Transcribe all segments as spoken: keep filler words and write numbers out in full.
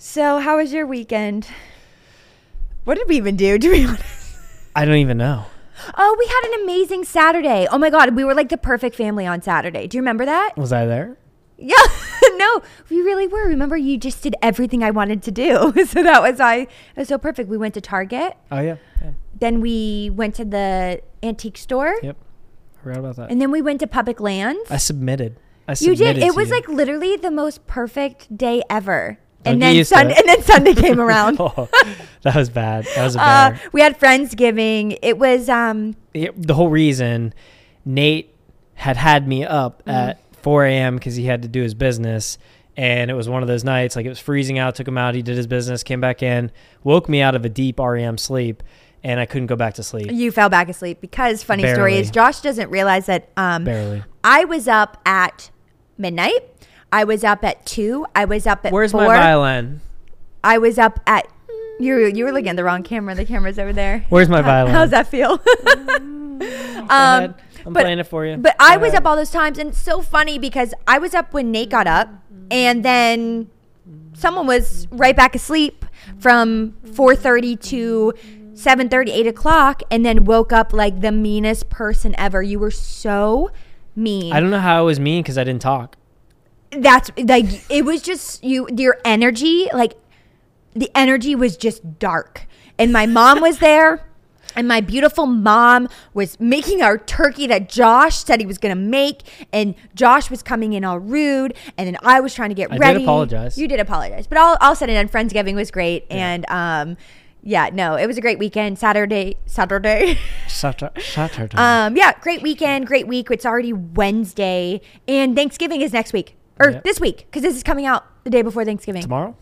So how was your weekend? What did we even do, to be honest? I don't even know. Oh, we had an amazing Saturday. Oh, my God. We were like the perfect family on Saturday. Do you remember that? Was I there? Yeah. No, we really were. Remember, you just did everything I wanted to do. So that was I. It was so perfect. We went to Target. Oh, yeah. yeah. Then we went to the antique store. Yep. I forgot about that. And then we went to public lands. I submitted. I submitted. You did. It was you. Like literally the most perfect day ever. And then, sun- and then Sunday came around. Oh, that was bad. That was a bad. Uh, we had Friendsgiving. It was... Um, it, the whole reason Nate had had me up mm-hmm. at four a.m. because he had to do his business. And it was one of those nights, like it was freezing out, took him out. He did his business, came back in, woke me out of a deep R E M sleep. And I couldn't go back to sleep. You fell back asleep because funny Barely. story is Josh doesn't realize that um, Barely. I was up at midnight. I was up at two. I was up at Where's four. Where's my violin? I was up at... You You were looking at the wrong camera. The camera's over there. Where's my violin? How, how's that feel? um, I'm but, playing it for you. But go I ahead. was up all those times. And it's so funny because I was up when Nate got up. And then someone was right back asleep from four thirty to... seven thirty, eight o'clock, and then woke up like the meanest person ever. You were so mean. I don't know how I was mean because I didn't talk. That's like, it was just you, your energy, like the energy was just dark. And my mom was there, and my beautiful mom was making our turkey that Josh said he was going to make. And Josh was coming in all rude. And then I was trying to get I ready. I did apologize. You did apologize. But all, all said and done, Friendsgiving was great. Yeah. And, um, yeah, no, it was a great weekend. Saturday, Saturday, Saturday. Saturday. Um, yeah, great weekend, great week. It's already Wednesday, and Thanksgiving is next week or yep. this week because this is coming out the day before Thanksgiving. Tomorrow.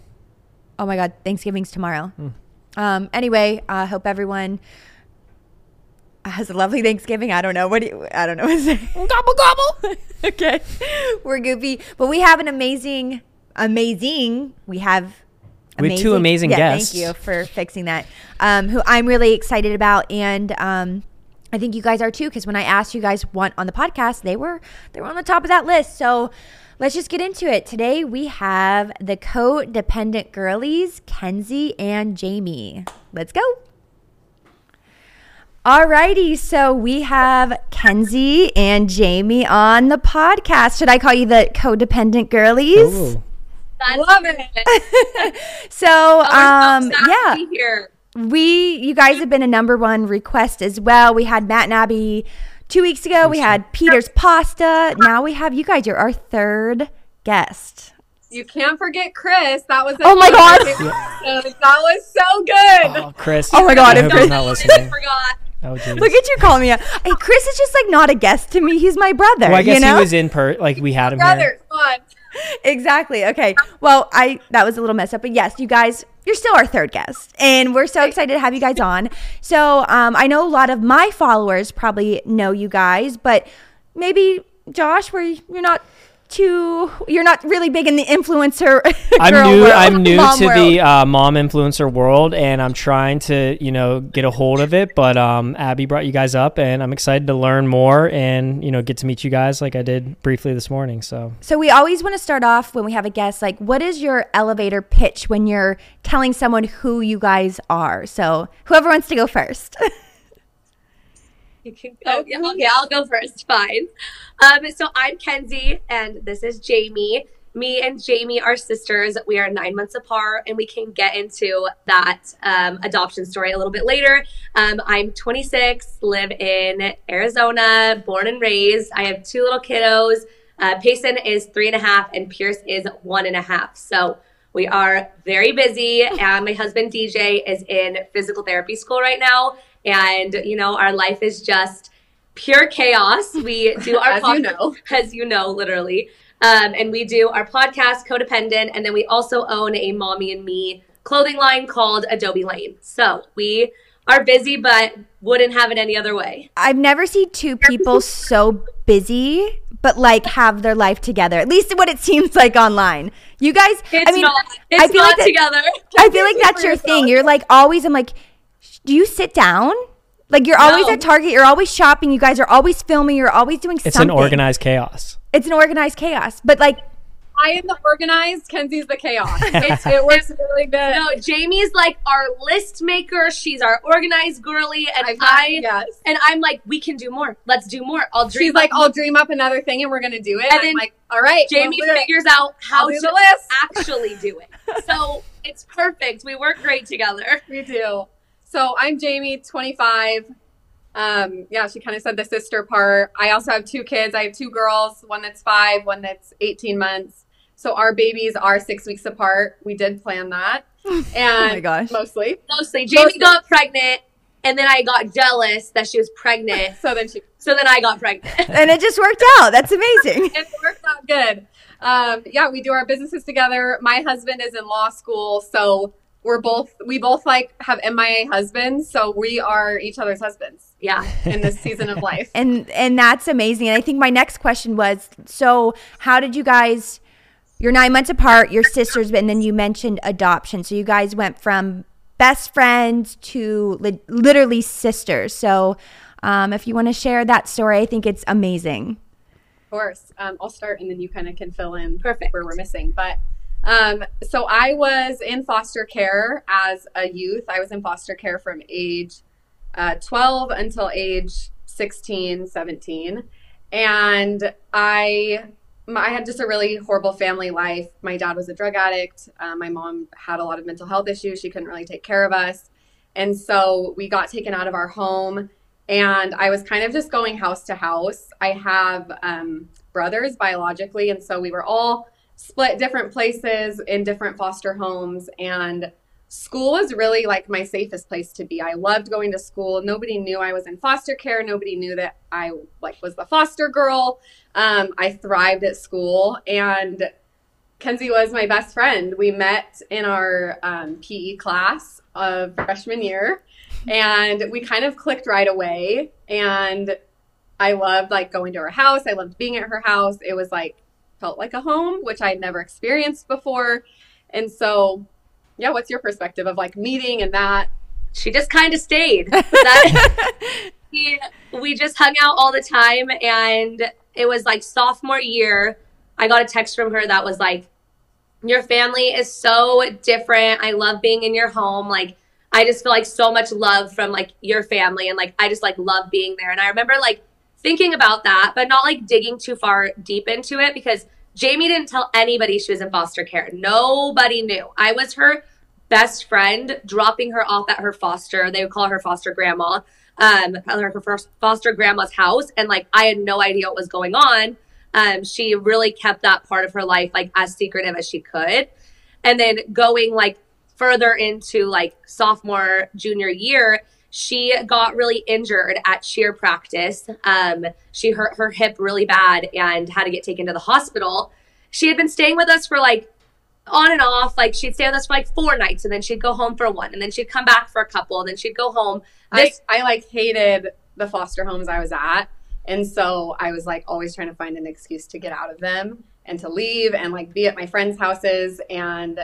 Oh my God, Thanksgiving's tomorrow. Mm. Um, anyway, I uh, hope everyone has a lovely Thanksgiving. I don't know what do you, I don't know. What to say. Gobble gobble. Okay, we're goofy, but we have an amazing, amazing. We have. Amazing. We have two amazing yeah, guests. Thank you for fixing that. Um, who I'm really excited about, and um, I think you guys are too. Because when I asked you guys what on the podcast, they were they were on the top of that list. So let's just get into it. Today we have the Codependent girlies, Kenzie and Jamee. Let's go. Alrighty, so we have Kenzie and Jamee on the podcast. Should I call you the Codependent girlies? Ooh. I love it. so, oh, um, so yeah, here. we, you guys have been a number one request as well. We had Matt and Abbie two weeks ago. I'm we sure. had Peter's pasta. Now we have you guys. You're our third guest. You can't forget Chris. That was, oh my God. That was so good. Oh, Chris. Oh my God. I hope he's not listening. Forgot. Oh, look at you calling me up. Hey, Chris is just like not a guest to me. He's my brother. Well, I guess you know? he was in per like we had him brother, here. Exactly. Okay. Well, I that was a little messed up, but yes, you guys, you're still our third guest, and we're so excited to have you guys on. So um, I know a lot of my followers probably know you guys, but maybe Josh, where you're not too, you're not really big in the influencer. I'm girl new. World, I'm new to world. the uh, mom influencer world, and I'm trying to, you know, get a hold of it. But um, Abbie brought you guys up, and I'm excited to learn more and, you know, get to meet you guys like I did briefly this morning. So, so we always want to start off when we have a guest, like, what is your elevator pitch when you're telling someone who you guys are? So, whoever wants to go first. You can go. Okay, okay, I'll go first. Fine. Um, so I'm Kenzie, and this is Jamee. Me and Jamee are sisters. We are nine months apart, and we can get into that um, adoption story a little bit later. Um, I'm twenty-six, live in Arizona, born and raised. I have two little kiddos. Uh, Payson is three and a half, and Pierce is one and a half. So we are very busy, and my husband D J is in physical therapy school right now. And, you know, our life is just pure chaos. We do our as podcast, you know. as you know, literally. Um, and we do our podcast, Codependent. And then we also own a Mommy and Me clothing line called Adobe Lane. So we are busy, but wouldn't have it any other way. I've never seen two people so busy, but like have their life together, at least what it seems like online. You guys, it's I mean, not, it's I feel not like that, together. I feel like that's your yourself. thing. You're like always, I'm like, do you sit down? Like you're no. always at Target. You're always shopping. You guys are always filming. You're always doing something. It's an organized chaos. It's an organized chaos. But like I am the organized. Kenzie's the chaos. It's, it works really good. No, Jamie's like our list maker. She's our organized girly, and I, I yes. and I'm like, we can do more. Let's do more. I'll dream. She's like, I'll dream up another thing, and we're gonna do it. And, and then, I'm like, all right, Jamie we'll figures it. out how to list. actually do it. So it's perfect. We work great together. We do. So I'm Jamie, twenty-five. Um, yeah, she kind of said the sister part. I also have two kids. I have two girls, one that's five, one that's eighteen months. So our babies are six weeks apart. We did plan that. And oh my gosh. Mostly. Mostly. Jamie mostly. got pregnant, and then I got jealous that she was pregnant. so then she, so then I got pregnant. And it just worked out. That's amazing. It worked out good. Um, yeah, we do our businesses together. My husband is in law school, so we're both, we both like have M I A husbands. So we are each other's husbands. Yeah. In this season of life. And, and that's amazing. And I think my next question was, so how did you guys, you're nine months apart, your sisters, and then you mentioned adoption. So you guys went from best friends to li- literally sisters. So um, if you want to share that story, I think it's amazing. Of course. Um, I'll start and then you kind of can fill in Perfect. where we're missing, but Um, so I was in foster care as a youth. I was in foster care from age uh, twelve until age sixteen, seventeen. And I, I had just a really horrible family life. My dad was a drug addict. Uh, my mom had a lot of mental health issues. She couldn't really take care of us. And so we got taken out of our home, and I was kind of just going house to house. I have um, brothers biologically. And so we were all split different places in different foster homes, and school was really like my safest place to be. I loved going to school. Nobody knew I was in foster care. Nobody knew that I like was the foster girl. Um, I thrived at school, and Kenzie was my best friend. We met in our um, P E class of freshman year, and we kind of clicked right away. And I loved like going to her house. I loved being at her house. It was like, felt like a home, which I had never experienced before. And so, yeah, what's your perspective of like meeting and that? She just kind of stayed. That, we, we just hung out all the time. And it was like sophomore year, I got a text from her that was like, your family is so different. I love being in your home. Like, I just feel like so much love from like your family. And like, I just like love being there. And I remember like thinking about that, but not like digging too far deep into it, because Jamie didn't tell anybody she was in foster care. Nobody knew. I was her best friend, dropping her off at her foster. They would call her foster grandma, um, her foster grandma's house. And like, I had no idea what was going on. Um, she really kept that part of her life, like as secretive as she could. And then going like further into like sophomore, junior year, she got really injured at cheer practice. Um, she hurt her hip really bad and had to get taken to the hospital. She had been staying with us for like on and off. Like she'd stay with us for like four nights, and then she'd go home for one, and then she'd come back for a couple, and then she'd go home. This- I, I like hated the foster homes I was at. And so I was like always trying to find an excuse to get out of them and to leave and like be at my friends' houses. And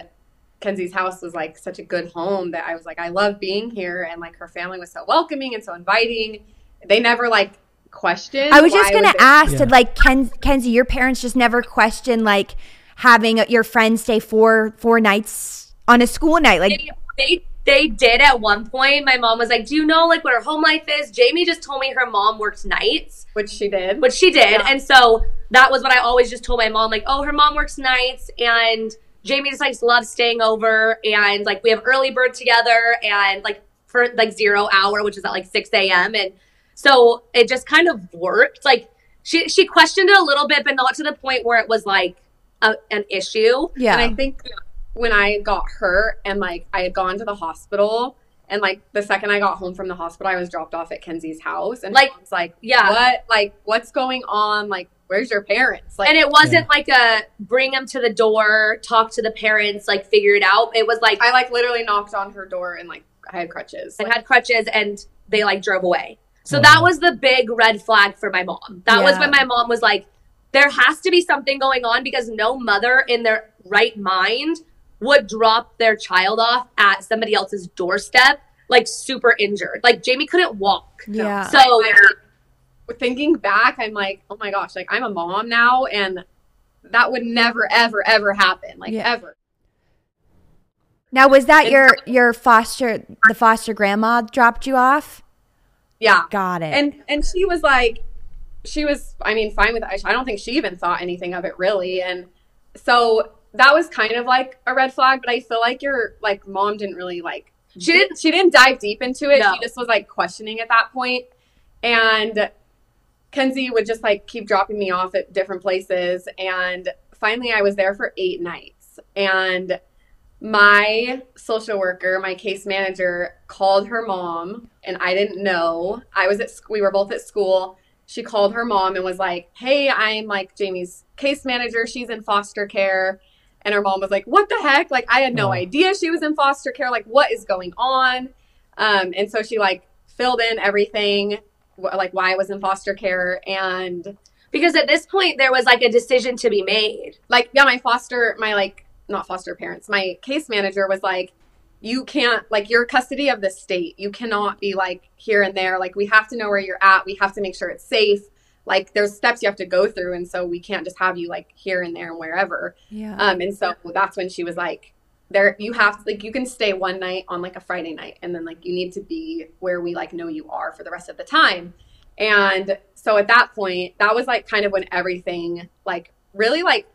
Kenzie's house was like such a good home that I was like, I love being here. And like her family was so welcoming and so inviting. They never like questioned. I was just going to ask, yeah. did like Ken, Kenzie, your parents just never questioned like having your friends stay four, four nights on a school night? Like they, they, they did at one point. My mom was like, do you know like what her home life is? Jamie just told me her mom works nights. Which she did. Which she did. Yeah. And so that was what I always just told my mom, like, oh, her mom works nights. And Jamie just like loves staying over, and like we have early bird together, and like for like zero hour, which is at like six a.m. And so it just kind of worked. Like she, she questioned it a little bit, but not to the point where it was like a, an issue. Yeah. And I think when I got hurt and like I had gone to the hospital, and like the second I got home from the hospital, I was dropped off at Kenzie's house, and like I was like, yeah, what, like what's going on? Like, where's your parents? Like, and it wasn't yeah. like a bring them to the door, talk to the parents, like figure it out. It was like I like literally knocked on her door, and like I had crutches. I like, had crutches, and they like drove away. So yeah. that was the big red flag for my mom. That yeah. was when my mom was like, there has to be something going on, because no mother in their right mind would drop their child off at somebody else's doorstep, like super injured. Like Jamie couldn't walk. Yeah. So I, I, thinking back, I'm like, oh my gosh, like I'm a mom now, and that would never, ever, ever happen. Like yeah. ever. Now, was that and your, your foster, the foster grandma dropped you off? Yeah. Got it. And, and she was like, she was, I mean, fine with it. I don't think she even thought anything of it really. And so that was kind of like a red flag, but I feel like your like mom didn't really like, she didn't, she didn't dive deep into it. No. She just was like questioning at that point. And Kenzie would just like keep dropping me off at different places. And finally I was there for eight nights, and my social worker, my case manager, called her mom, and I didn't know. I was at school. We were both at school. She called her mom and was like, hey, I'm like Jamie's case manager. She's in foster care. And her mom was like, what the heck? Like, I had no oh. idea she was in foster care. Like, what is going on? Um, and so she like filled in everything, wh- like why I was in foster care. And because at this point there was like a decision to be made. Like, yeah, my foster, my like, not foster parents, my case manager was like, you can't, like, you're custody of the state. You cannot be like here and there. Like, we have to know where you're at. We have to make sure it's safe. Like, there's steps you have to go through. And so we can't just have you like here and there and wherever. Yeah. Um, and so that's when she was like, there, you have to, like, you can stay one night on like a Friday night. And then like, you need to be where we like know you are for the rest of the time. And so at that point, that was like kind of when everything like really like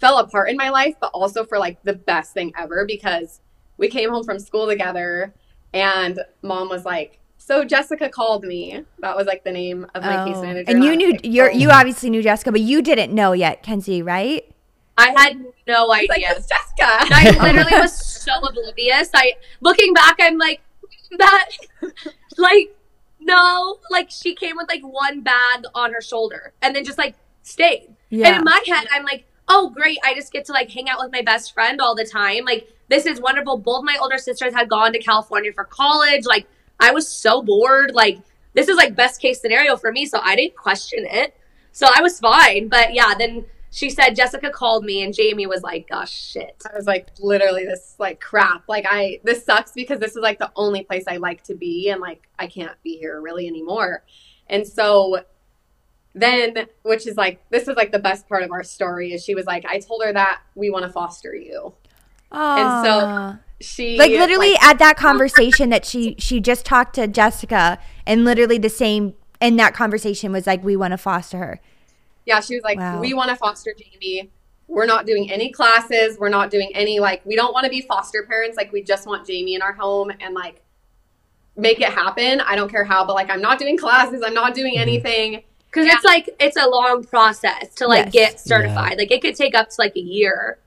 fell apart in my life, but also for like the best thing ever, because we came home from school together and mom was like, so Jessica called me. That was like the name of my oh. case manager. And you knew, like, you're, oh. you obviously knew Jessica, but you didn't know yet, Kenzie, right? I had no idea. Like, it's Jessica. I literally was so oblivious. I, looking back, I'm like, that, like, no, like she came with like one bag on her shoulder and then just like stayed. Yeah. And in my head, I'm like, oh, great. I just get to like hang out with my best friend all the time. Like, this is wonderful. Both my older sisters had gone to California for college. Like, I was so bored. Like, this is like best case scenario for me. So I didn't question it. So I was fine. But yeah, then she said, Jessica called me, and Jamee was like, gosh, shit. I was like, literally this like crap. Like, I, this sucks because this is like the only place I like to be. And like, I can't be here really anymore. And so then, which is like, this is like the best part of our story, is she was like, I told her that we want to foster you. Aww. And so she like literally like, at that conversation that she, she just talked to Jessica, and literally the same in that conversation was like, we want to foster her. Yeah. She was like, wow. We want to foster Jamee. We're not doing any classes. We're not doing any, like, we don't want to be foster parents. Like, we just want Jamee in our home and like make it happen. I don't care how, but like, I'm not doing classes. I'm not doing anything. Because yeah. it's like, it's a long process to like yes. get certified. Yeah. Like, it could take up to like a year.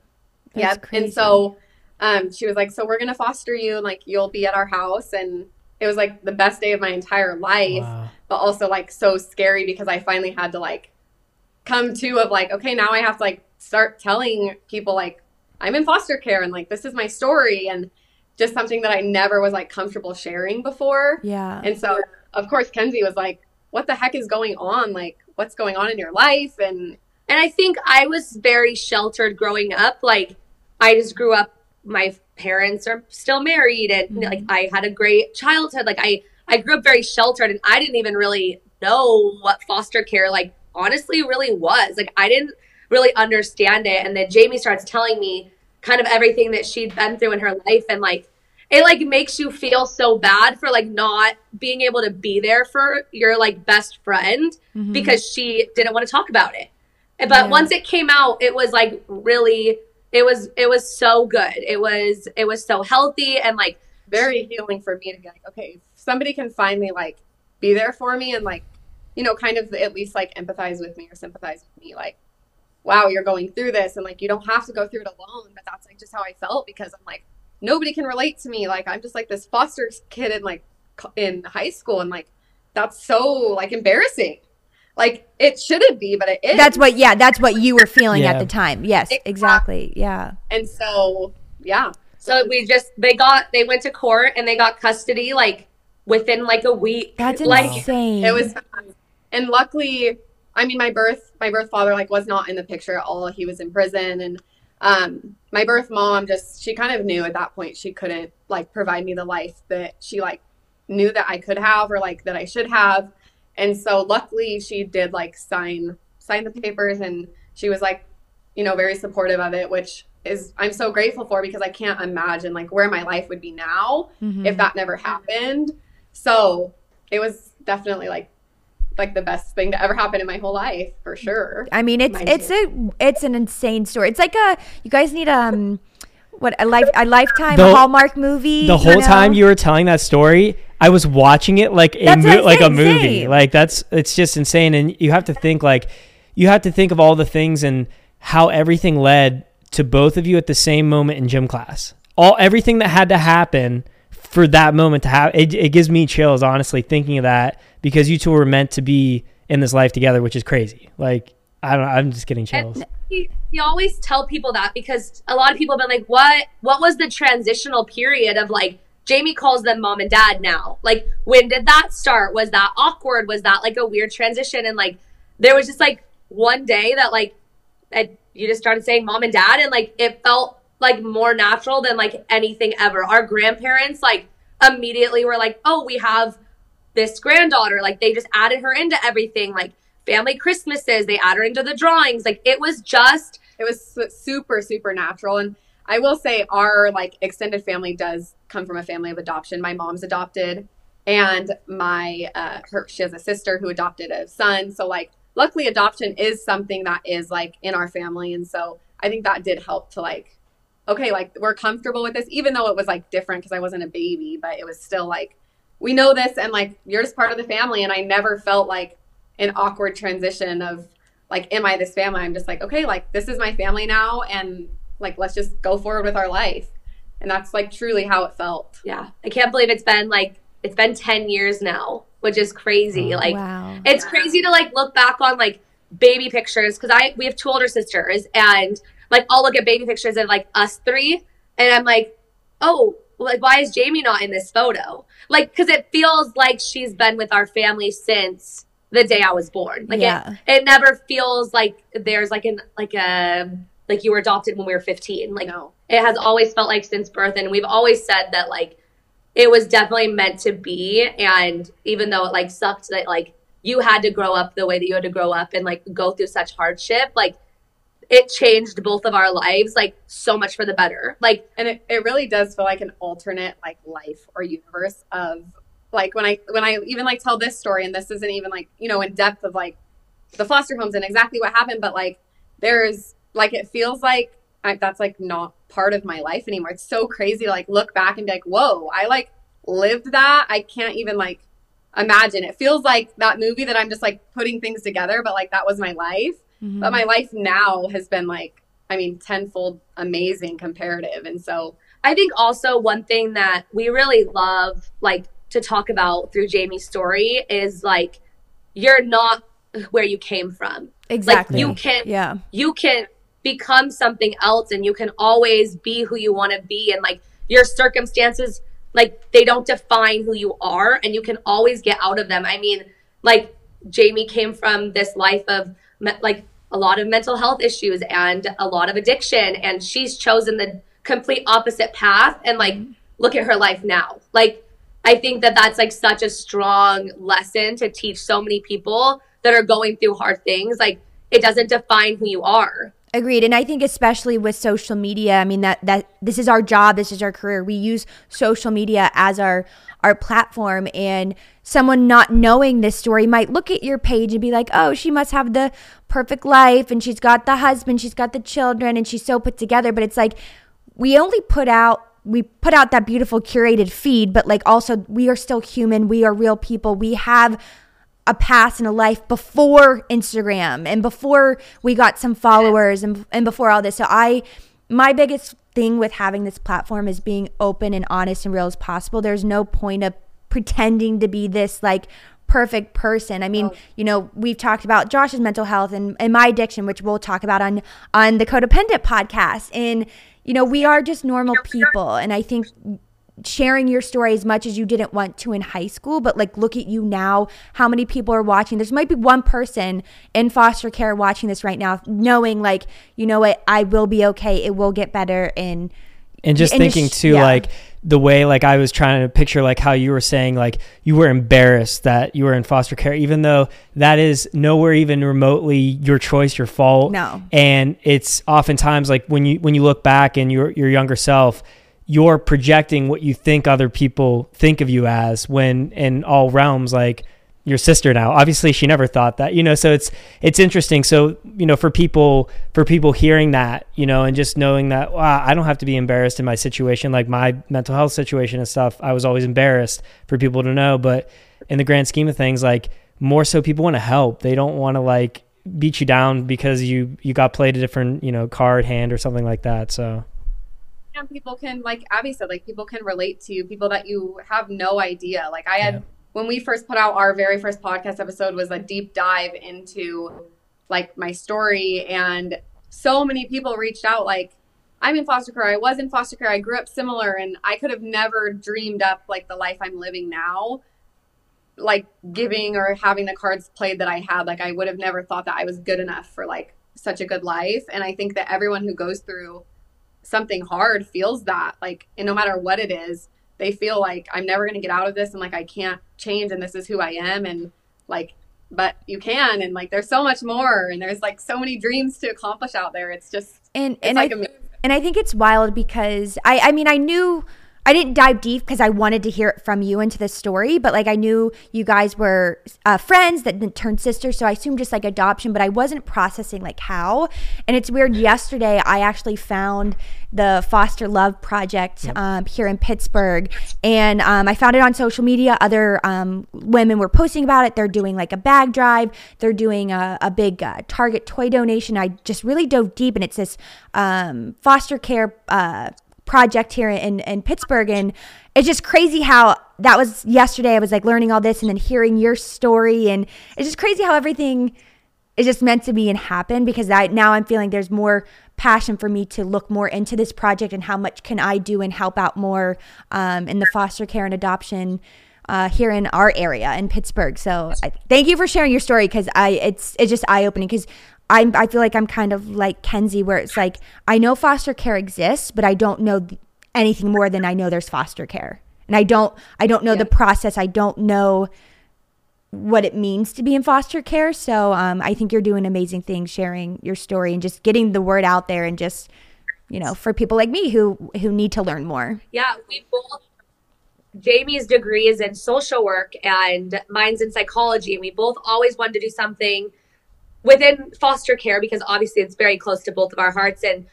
That's yep. Crazy. And so um, she was like, so we're going to foster you, and like, you'll be at our house. And it was like the best day of my entire life, wow. but also like so scary, because I finally had to like come to of like, okay, now I have to like start telling people like I'm in foster care and like this is my story, and just something that I never was like comfortable sharing before. Yeah. And so of course, Kenzie was like, what the heck is going on? Like, what's going on in your life? And and I think I was very sheltered growing up. Like, I just grew up, my parents are still married, and mm-hmm. like I had a great childhood. Like, I, I grew up very sheltered, and I didn't even really know what foster care, like, honestly really was. Like, I didn't really understand it. And then Jamee starts telling me kind of everything that she'd been through in her life, and like, it like makes you feel so bad for like not being able to be there for your like best friend mm-hmm. because she didn't want to talk about it. But yeah. once it came out, it was like really, it was, it was so good. It was, it was so healthy and like very healing for me to be like, okay, somebody can finally like be there for me and like, you know, kind of at least like empathize with me or sympathize with me. Like, wow, you're going through this, and like, you don't have to go through it alone. But that's like just how I felt, because I'm like, nobody can relate to me. Like, I'm just like this foster kid in like in high school, and like that's so like embarrassing. Like, it shouldn't be, but it is. That's what, yeah, that's what you were feeling yeah. at the time. Yes, exactly. exactly. Yeah. And so, yeah. So we just they got they went to court and they got custody like within like a week. That's like, insane. It was, and luckily, I mean, my birth my birth father like was not in the picture at all. He was in prison. And um my birth mom just she kind of knew at that point she couldn't like provide me the life that she like knew that I could have or like that I should have. And so luckily she did like sign sign the papers, and she was like, you know, very supportive of it, which is, I'm so grateful for, because I can't imagine like where my life would be now mm-hmm. if that never happened. So it was definitely like, like the best thing to ever happen in my whole life, for sure. I mean, it's, it's a, it's an insane story. It's like a, you guys need, um, what a life, a lifetime the, Hallmark movie. The whole you know? time you were telling that story, I was watching it like a, mo- like a movie, like that's, it's just insane. And you have to think like, you have to think of all the things and how everything led to both of you at the same moment in gym class, all, everything that had to happen for that moment to have it, it gives me chills, honestly, thinking of that, because you two were meant to be in this life together, which is crazy. Like, I don't know, I'm just getting chills. You always tell people that, because a lot of people have been like, what, what was the transitional period of like, Jamee calls them mom and dad now. Like, when did that start? Was that awkward? Was that like a weird transition? And like, there was just like one day that like, I, you just started saying mom and dad, and like, it felt like more natural than like anything ever. Our grandparents like immediately were like, oh, we have this granddaughter. Like, they just added her into everything. Like, family Christmases, they add her into the drawings. Like, it was just, it was super, super natural. And I will say our like extended family does come from a family of adoption. My mom's adopted, and my, uh, her, she has a sister who adopted a son. So like, luckily adoption is something that is like in our family. And so I think that did help to like, okay, like we're comfortable with this, even though it was like different because I wasn't a baby, but it was still like, we know this, and like, you're just part of the family. And I never felt like an awkward transition of like, am I this family? I'm just like, okay, like this is my family now. And like, let's just go forward with our life. And that's like truly how it felt. Yeah. I can't believe it's been like, it's been ten years now, which is crazy. Oh, like, wow. It's crazy to like look back on like baby pictures. Cause I, we have two older sisters, and like, I'll look at baby pictures of like us three, and I'm like, oh, like, why is Jamee not in this photo? Like, cause it feels like she's been with our family since the day I was born. Like, yeah. it, it never feels like there's like an, like a, like you were adopted when we were fifteen. Like, no. It has always felt like since birth. And we've always said that like, it was definitely meant to be. And even though it like sucked that like you had to grow up the way that you had to grow up and like go through such hardship, like it changed both of our lives, like so much for the better. Like, and it, it really does feel like an alternate like life or universe of like, when I, when I even like tell this story, and this isn't even like, you know, in depth of like the foster homes and exactly what happened, but like there's, like, it feels like I, that's like not part of my life anymore. It's so crazy to like look back and be like, whoa, I like lived that. I can't even like imagine. It feels like that movie that I'm just like putting things together, but like that was my life. Mm-hmm. But my life now has been like, I mean, tenfold amazing comparative. And so I think also one thing that we really love like to talk about through Jamie's story is like, you're not where you came from. Exactly. Like, you can, yeah. you can, become something else, and you can always be who you want to be, and like your circumstances, like they don't define who you are, and you can always get out of them. I mean, like Jamee came from this life of me- like a lot of mental health issues and a lot of addiction, and she's chosen the complete opposite path, and like look at her life now. Like, I think that that's like such a strong lesson to teach so many people that are going through hard things. Like, it doesn't define who you are. Agreed. And I think especially with social media, I mean, that, that this is our job, this is our career. We use social media as our, our platform, and someone not knowing this story might look at your page and be like, oh, she must have the perfect life, and she's got the husband, she's got the children, and she's so put together. But it's like, we only put out, we put out that beautiful curated feed, but like also we are still human. We are real people. We have a past and a life before Instagram and before we got some followers and and before all this. So I, my biggest thing with having this platform is being open and honest and real as possible. There's no point of pretending to be this like perfect person. I mean, oh. you know, we've talked about Josh's mental health and, and my addiction, which we'll talk about on, on the Codependent podcast. And, you know, we are just normal people. And I think sharing your story as much as you didn't want to in high school, but like, look at you now, how many people are watching. There's might be one person in foster care watching this right now, knowing like, you know what, I will be okay. It will get better. And And just and thinking just, too, yeah. like the way, like I was trying to picture like how you were saying, like you were embarrassed that you were in foster care, even though that is nowhere even remotely your choice, your fault. No. And it's oftentimes like when you, when you look back and your, your younger self, you're projecting what you think other people think of you as, when in all realms, like your sister now, obviously she never thought that, you know, so it's, it's interesting. So, you know, for people, for people hearing that, you know, and just knowing that, wow, I don't have to be embarrassed in my situation, like my mental health situation and stuff, I was always embarrassed for people to know. But in the grand scheme of things, like more so people want to help. They don't want to like beat you down because you, you got played a different, you know, card hand or something like that. So. And people can, like Abbie said, like people can relate to you, people that you have no idea. Like I had, yeah. when we first put out our very first podcast episode was a deep dive into like my story, and so many people reached out like, I'm in foster care, I was in foster care, I grew up similar, and I could have never dreamed up like the life I'm living now, like giving or having the cards played that I had. Like I would have never thought that I was good enough for like such a good life. And I think that everyone who goes through something hard feels that, like, and no matter what it is, they feel like I'm never going to get out of this, and like I can't change, and this is who I am, and like, but you can, and like there's so much more, and there's like so many dreams to accomplish out there. It's just and it's and like I th- and I think it's wild because I I mean I knew I didn't dive deep because I wanted to hear it from you into the story, but like I knew you guys were uh, friends that then turned sisters, so I assumed just like adoption, but I wasn't processing like how. And it's weird. Yesterday, I actually found the Foster Love Project um, here in Pittsburgh, and um, I found it on social media. Other um, women were posting about it. They're doing like a bag drive. They're doing a, a big uh, Target toy donation. I just really dove deep, and it's this um, foster care uh project here in, in Pittsburgh. And it's just crazy how that was yesterday. I was like learning all this and then hearing your story. And it's just crazy how everything is just meant to be and happen, because I, now I'm feeling there's more passion for me to look more into this project and how much can I do and help out more um, in the foster care and adoption uh, here in our area in Pittsburgh. So I, thank you for sharing your story, because I it's it's just eye-opening, because I I feel like I'm kind of like Kenzie, where it's like, I know foster care exists, but I don't know anything more than I know there's foster care. And I don't, I don't know yeah. the process. I don't know what it means to be in foster care. So um, I think you're doing amazing things, sharing your story and just getting the word out there, and just, you know, for people like me who, who need to learn more. Yeah, we both, Jamee's degree is in social work and mine's in psychology. And we both always wanted to do something within foster care, because obviously it's very close to both of our hearts. And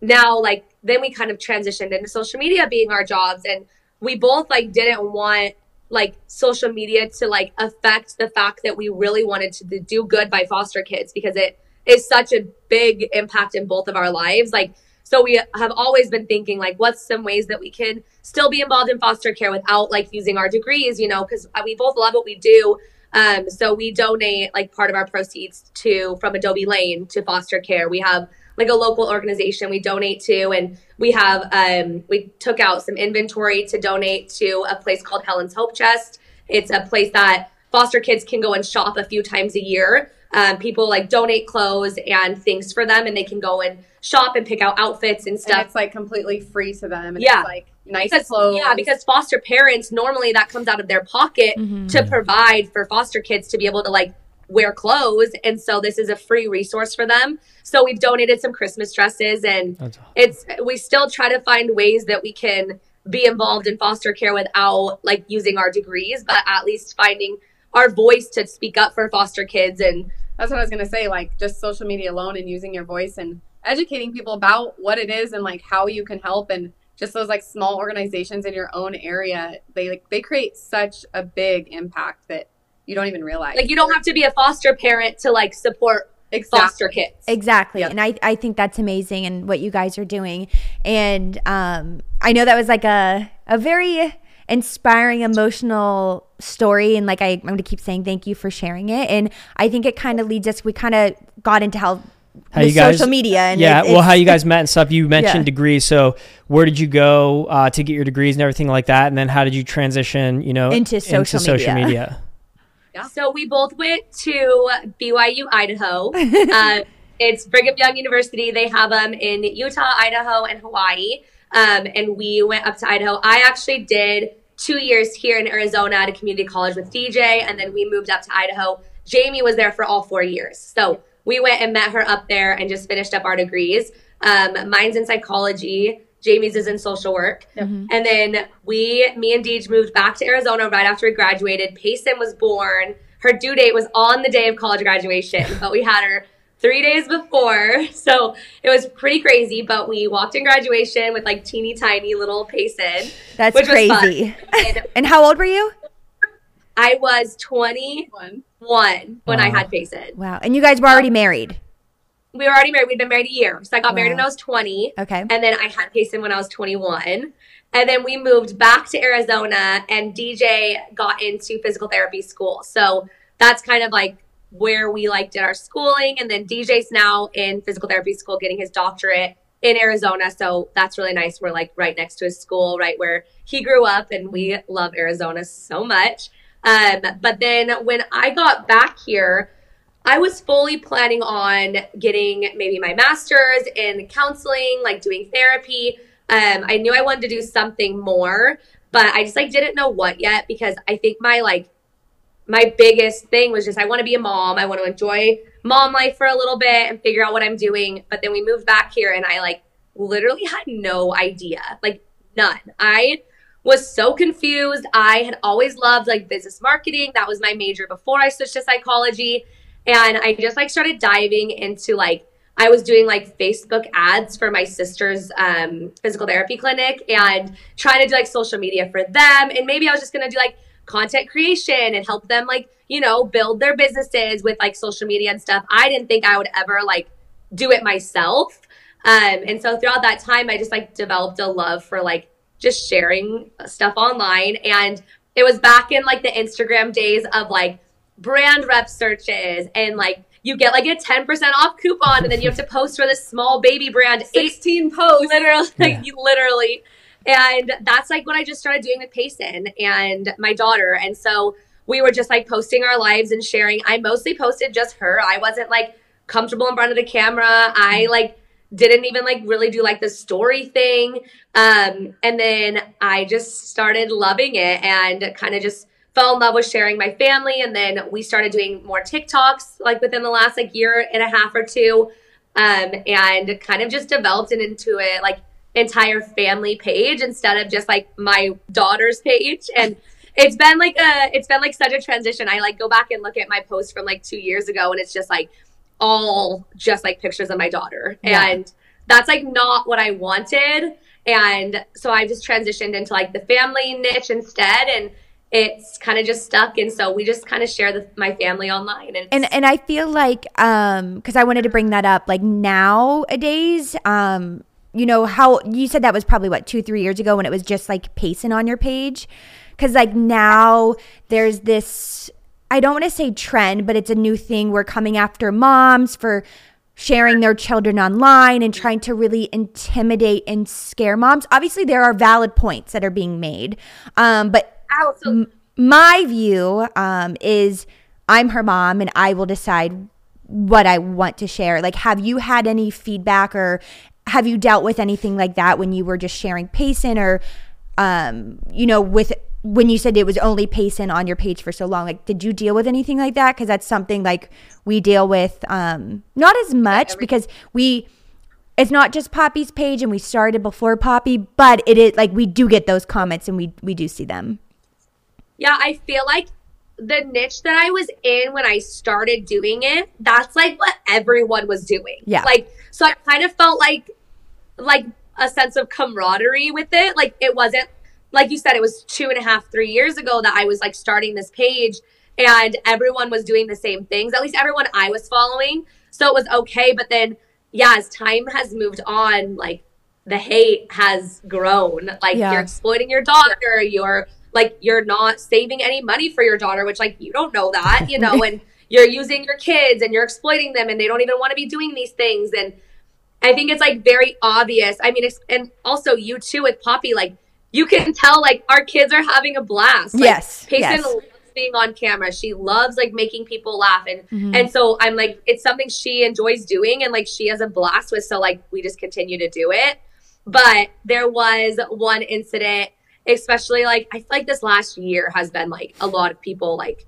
now, like, then we kind of transitioned into social media being our jobs, and we both like didn't want like social media to like affect the fact that we really wanted to do good by foster kids, because it is such a big impact in both of our lives. Like, so we have always been thinking like, what's some ways that we can still be involved in foster care without like using our degrees, you know, because we both love what we do. Um, so we donate like part of our proceeds to, from Adobe Lane to foster care. We have like a local organization we donate to, and we have, um, we took out some inventory to donate to a place called Helen's Hope Chest. It's a place that foster kids can go and shop a few times a year. Um, people like donate clothes and things for them, and they can go and shop and pick out outfits and stuff. And it's like completely free to them. And yeah. It's like nice because, clothes. Yeah, because foster parents, normally that comes out of their pocket mm-hmm. to provide for foster kids to be able to like wear clothes. And so this is a free resource for them. So we've donated some Christmas dresses, and awesome. it's, we still try to find ways that we can be involved in foster care without like using our degrees, but at least finding our voice to speak up for foster kids. And that's what I was going to say, like just social media alone and using your voice and educating people about what it is and like how you can help. And just those like small organizations in your own area, they like they create such a big impact that you don't even realize. Like you don't have to be a foster parent to like support exactly. foster kids. Exactly. Yep. And I, I think that's amazing, and what you guys are doing. And um, I know that was like a, a very inspiring, emotional story, and like I, I'm going to keep saying thank you for sharing it. And I think it kind of leads us, we kind of got into how How you guys, social media and yeah it, well how you guys met and stuff. You mentioned yeah. degrees, so where did you go uh to get your degrees and everything like that, and then how did you transition you know into social, into social media. media yeah so we both went to B Y U Idaho. uh, it's Brigham Young University. They have them in Utah, Idaho, and Hawaii. Um, and we went up to Idaho. I actually did two years here in Arizona at a community college with D J, and then we moved up to Idaho. Jamee was there for all four years. So we went and met her up there and just finished up our degrees. Um, mine's in psychology. Jamie's is in social work. Mm-hmm. And then we, me and Deej moved back to Arizona right after we graduated. Payson was born. Her due date was on the day of college graduation, but we had her three days before. So it was pretty crazy, but we walked in graduation with like teeny tiny little Payson. That's which crazy. Was fun. And, and how old were you? I was twenty-one when wow. I had Payson. Wow. And you guys were already um, married. We were already married. We'd been married a year. So I got wow. married when I was twenty. Okay. And then I had Payson when I was twenty-one. And then we moved back to Arizona and D J got into physical therapy school. So that's kind of like where we like did our schooling. And then D J's now in physical therapy school getting his doctorate in Arizona. So that's really nice. We're like right next to his school, right where he grew up. And we love Arizona so much. Um, but then when I got back here, I was fully planning on getting maybe my master's in counseling, like doing therapy. Um, I knew I wanted to do something more, but I just like didn't know what yet, because I think my like my biggest thing was just I want to be a mom. I want to enjoy mom life for a little bit and figure out what I'm doing. But then we moved back here and I like literally had no idea, like none. I was so confused. I had always loved like business marketing. That was my major before I switched to psychology. And I just like started diving into like, I was doing like Facebook ads for my sister's um, physical therapy clinic and trying to do like social media for them. And maybe I was just going to do like content creation and help them like, you know, build their businesses with like social media and stuff. I didn't think I would ever like do it myself. Um, and so throughout that time, I just like developed a love for like just sharing stuff online. And it was back in like the Instagram days of like brand rep searches, and like you get like a ten percent off coupon and then you have to post for this small baby brand sixteen posts literally yeah. like, literally and that's like what I just started doing with Payson and my daughter. And so we were just like posting our lives and sharing. I mostly posted just her. I wasn't like comfortable in front of the camera. I like didn't even like really do like the story thing, um and then I just started loving it and kind of just fell in love with sharing my family. And then we started doing more TikToks like within the last like year and a half or two, um, and kind of just developed it into a like entire family page instead of just like my daughter's page. And it's been like a, it's been like such a transition. I like go back and look at my post from like two years ago and it's just like all just like pictures of my daughter. Yeah. And that's like not what I wanted. And so I just transitioned into like the family niche instead. And it's kind of just stuck, and so we just kind of share the, my family online. And and, and I feel like, um, because I wanted to bring that up, like nowadays, um, you know how you said that was probably what two, three years ago when it was just like Payson on your page, because like now there's this, I don't want to say trend, but it's a new thing. We're coming after moms for sharing their children online and trying to really intimidate and scare moms. Obviously, there are valid points that are being made, um, but. M- my view um, is I'm her mom and I will decide what I want to share. Like, have you had any feedback or have you dealt with anything like that when you were just sharing Payson or, um, you know, with when you said it was only Payson on your page for so long? Like, did you deal with anything like that? Because that's something like we deal with um, not as much yeah, because we it's not just Poppy's page and we started before Poppy, but it is like we do get those comments and we, we do see them. Yeah, I feel like the niche that I was in when I started doing it, that's like what everyone was doing. Yeah. Like, so I kind of felt like, like a sense of camaraderie with it. Like it wasn't, like you said, it was two and a half, three years ago that I was like starting this page and everyone was doing the same things. At least everyone I was following. So it was okay. But then yeah, as time has moved on, like the hate has grown. Like yeah. You're exploiting your daughter, you're like you're not saving any money for your daughter, which like you don't know that, you know, and you're using your kids and you're exploiting them and they don't even want to be doing these things. And I think it's like very obvious. I mean, it's, and also you too with Poppy, like you can tell like our kids are having a blast. Like, yes. Payson yes. loves being on camera. She loves like making people laugh. And, mm-hmm. and so I'm like, it's something she enjoys doing and like she has a blast with. So like we just continue to do it. But there was one incident, especially like, I feel like this last year has been like a lot of people, like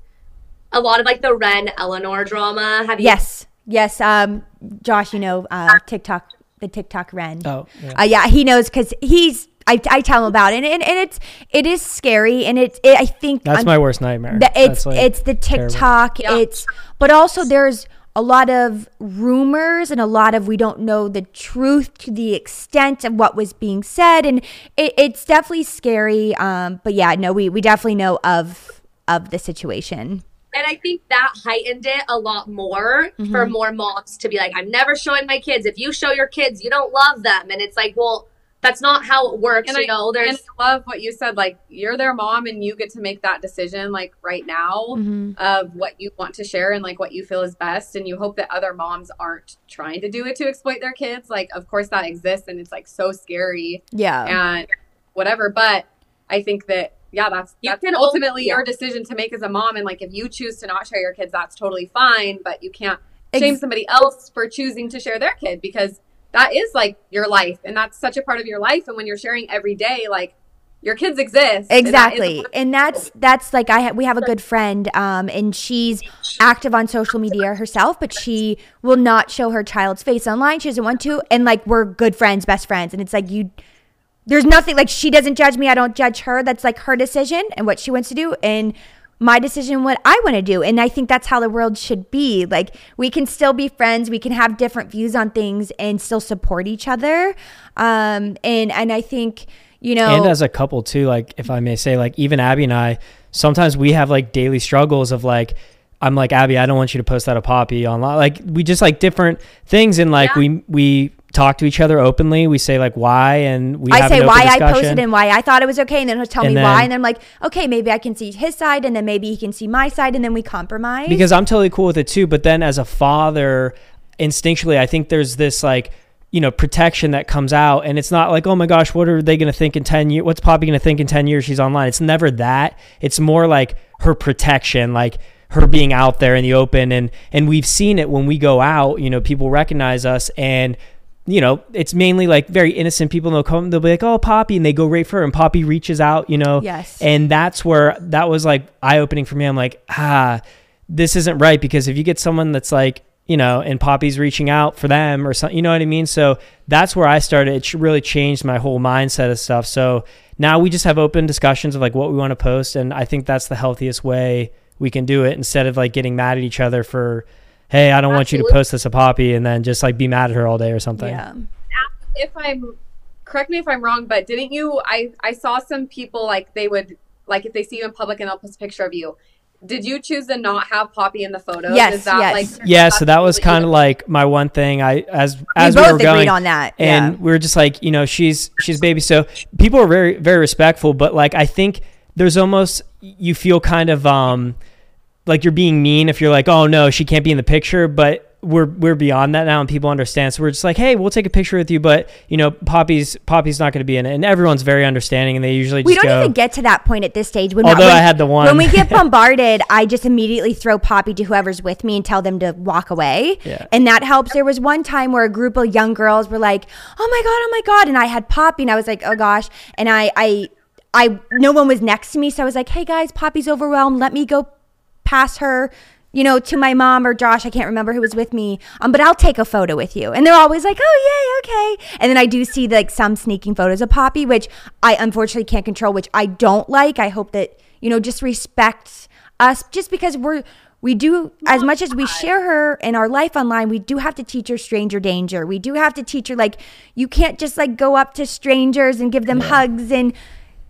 a lot of like the Ren Eleanor drama. Have you? Yes. Yes. Um, Josh, you know, uh, TikTok, the TikTok Ren. Oh yeah. Uh, yeah, he knows. Cause he's, I, I tell him about it, and, and, and it's, it is scary. And it's, it, I think that's I'm, my worst nightmare. The, it's, that's like it's the TikTok. Terrible. It's, but also there's a lot of rumors and a lot of, we don't know the truth to the extent of what was being said. And it, it's definitely scary. Um, but yeah, no, we, we definitely know of, of the situation. And I think that heightened it a lot more mm-hmm. for more moms to be like, I'm never showing my kids. If you show your kids, you don't love them. And it's like, well, that's not how it works. And you I, know, there's. And I love what you said. Like, you're their mom, and you get to make that decision, like right now, mm-hmm. of what you want to share and like what you feel is best. And you hope that other moms aren't trying to do it to exploit their kids. Like, of course, that exists, and it's like so scary. Yeah. And whatever, but I think that yeah, that's you that's can ultimately yeah. your decision to make as a mom. And like, if you choose to not share your kids, that's totally fine. But you can't shame Ex- somebody else for choosing to share their kid, because that is like your life, and that's such a part of your life. And when you're sharing every day, like, your kids exist. Exactly. And, that and that's, that's like, I ha- we have a good friend um, and she's active on social media herself, but she will not show her child's face online. She doesn't want to. And like, we're good friends, best friends. And it's like, you, there's nothing like, she doesn't judge me. I don't judge her. That's like her decision and what she wants to do. And my decision, what I want to do. And I think that's how the world should be. Like, we can still be friends. We can have different views on things and still support each other. Um, and, and I think, you know. And as a couple too, like, if I may say, like, even Abbie and I, sometimes we have like daily struggles of like, I'm like, Abbie, I don't want you to post that a Poppy online. Like, we just like different things. And like, yeah. we, we, talk to each other openly. We say like why, and we I have say an open why discussion. I posted and why I thought it was okay, and then he'll tell and me then, why, and then I'm like, okay, maybe I can see his side, and then maybe he can see my side, and then we compromise. Because I'm totally cool with it too, but then as a father, instinctually, I think there's this like, you know, protection that comes out, and it's not like, oh my gosh, what are they going to think in ten years? What's Poppy going to think in ten years she's online? It's never that. It's more like her protection, like her being out there in the open, and and we've seen it when we go out, you know, people recognize us, and you know, it's mainly like very innocent people, and they'll come, they'll be like, oh, Poppy, and they go right for her, and Poppy reaches out, you know? Yes. And that's where that was like eye-opening for me. I'm like, ah, this isn't right, because if you get someone that's like, you know, and Poppy's reaching out for them or something, you know what I mean? So that's where I started. It really changed my whole mindset of stuff. So now we just have open discussions of like what we want to post. And I think that's the healthiest way we can do it, instead of like getting mad at each other for, hey, I don't Absolutely. want you to post this a Poppy, and then just like be mad at her all day or something. Yeah. If I'm, correct me if I'm wrong, but didn't you, I, I saw some people like they would, like if they see you in public and they'll post a picture of you, did you choose to not have Poppy in the photo? Yes, Is that, yes. Like, yeah, so that was kind of like my one thing. I as we as both we were agreed going on that, yeah. and we were just like, you know, she's she's baby, so people are very very respectful, but like I think there's almost, you feel kind of um. like you're being mean if you're like, oh no, she can't be in the picture, but we're we're beyond that now, and people understand. So we're just like, hey, we'll take a picture with you, but you know, Poppy's Poppy's not going to be in it, and everyone's very understanding, and they usually just we don't go, even get to that point at this stage. When although we, when, I had the one when we get bombarded, I just immediately throw Poppy to whoever's with me and tell them to walk away, yeah. and that helps. There was one time where a group of young girls were like, oh my god, oh my god, and I had Poppy, and I was like, oh gosh, and I I I no one was next to me, so I was like, hey guys, Poppy's overwhelmed. Let me go pass her, you know, to my mom or Josh. I can't remember who was with me, um, but I'll take a photo with you. And they're always like, oh, yay, okay. And then I do see like some sneaking photos of Poppy, which I unfortunately can't control, which I don't like. I hope that, you know, just respect us, just because we're, we do, as much as we share her in our life online, we do have to teach her stranger danger. We do have to teach her, like, you can't just like go up to strangers and give them yeah. hugs and,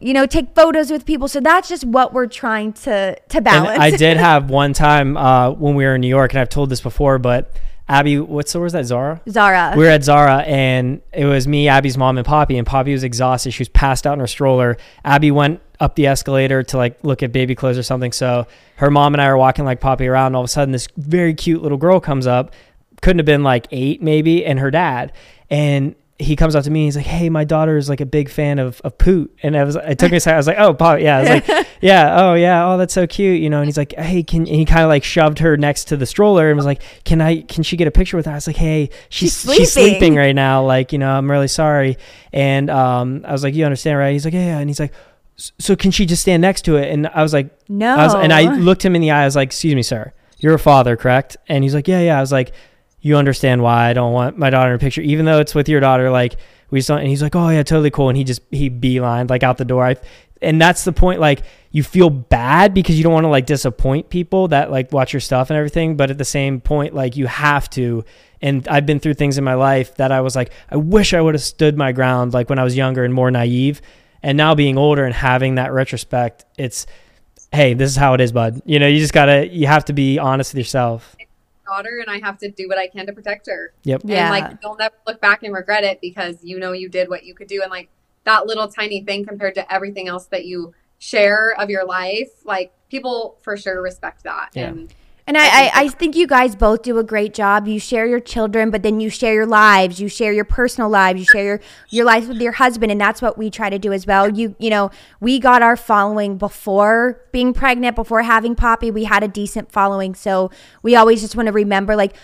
you know, take photos with people. So that's just what we're trying to, to balance. And I did have one time uh, when we were in New York, and I've told this before, but Abbie, what store was that? Zara? Zara. We were at Zara, and it was me, Abby's mom, and Poppy, and Poppy was exhausted. She was passed out in her stroller. Abbie went up the escalator to like look at baby clothes or something. So her mom and I are walking like Poppy around, and all of a sudden this very cute little girl comes up, couldn't have been like eight maybe, and her dad. And he comes up to me and he's like, hey, my daughter is like a big fan of, of Poot. And I was, I took his hand. I was like, oh, Pop. Yeah. I was like, yeah. Oh yeah. Oh, that's so cute. You know? And he's like, hey, can, and he kind of like shoved her next to the stroller and was like, can I, can she get a picture with her? I was like, hey, she's, she's sleeping, she's sleeping right now. Like, you know, I'm really sorry. And, um, I was like, you understand, right? He's like, yeah. And he's like, so can she just stand next to it? And I was like, no. I was, and I looked him in the eye. I was like, excuse me, sir, you're a father, correct? And he's like, yeah, yeah. I was like, you understand why I don't want my daughter in a picture, even though it's with your daughter. Like, we saw, and he's like, oh yeah, totally cool. And he just, he beelined like out the door. I, and that's the point. Like, you feel bad because you don't want to like disappoint people that like watch your stuff and everything. But at the same point, like, you have to. And I've been through things in my life that I was like, I wish I would have stood my ground, like when I was younger and more naive. And now being older and having that retrospect, it's, hey, this is how it is, bud. You know, you just gotta, you have to be honest with yourself. Daughter, and I have to do what I can to protect her. Yep. And yeah. Like, you'll never look back and regret it because you know you did what you could do. And like that little tiny thing compared to everything else that you share of your life, like people for sure respect that. Yeah. And And I, I, I think you guys both do a great job. You share your children, but then you share your lives. You share your personal lives. You share your, your life with your husband, and that's what we try to do as well. You you know, we got our following before being pregnant, before having Poppy. We had a decent following, so we always just want to remember, like,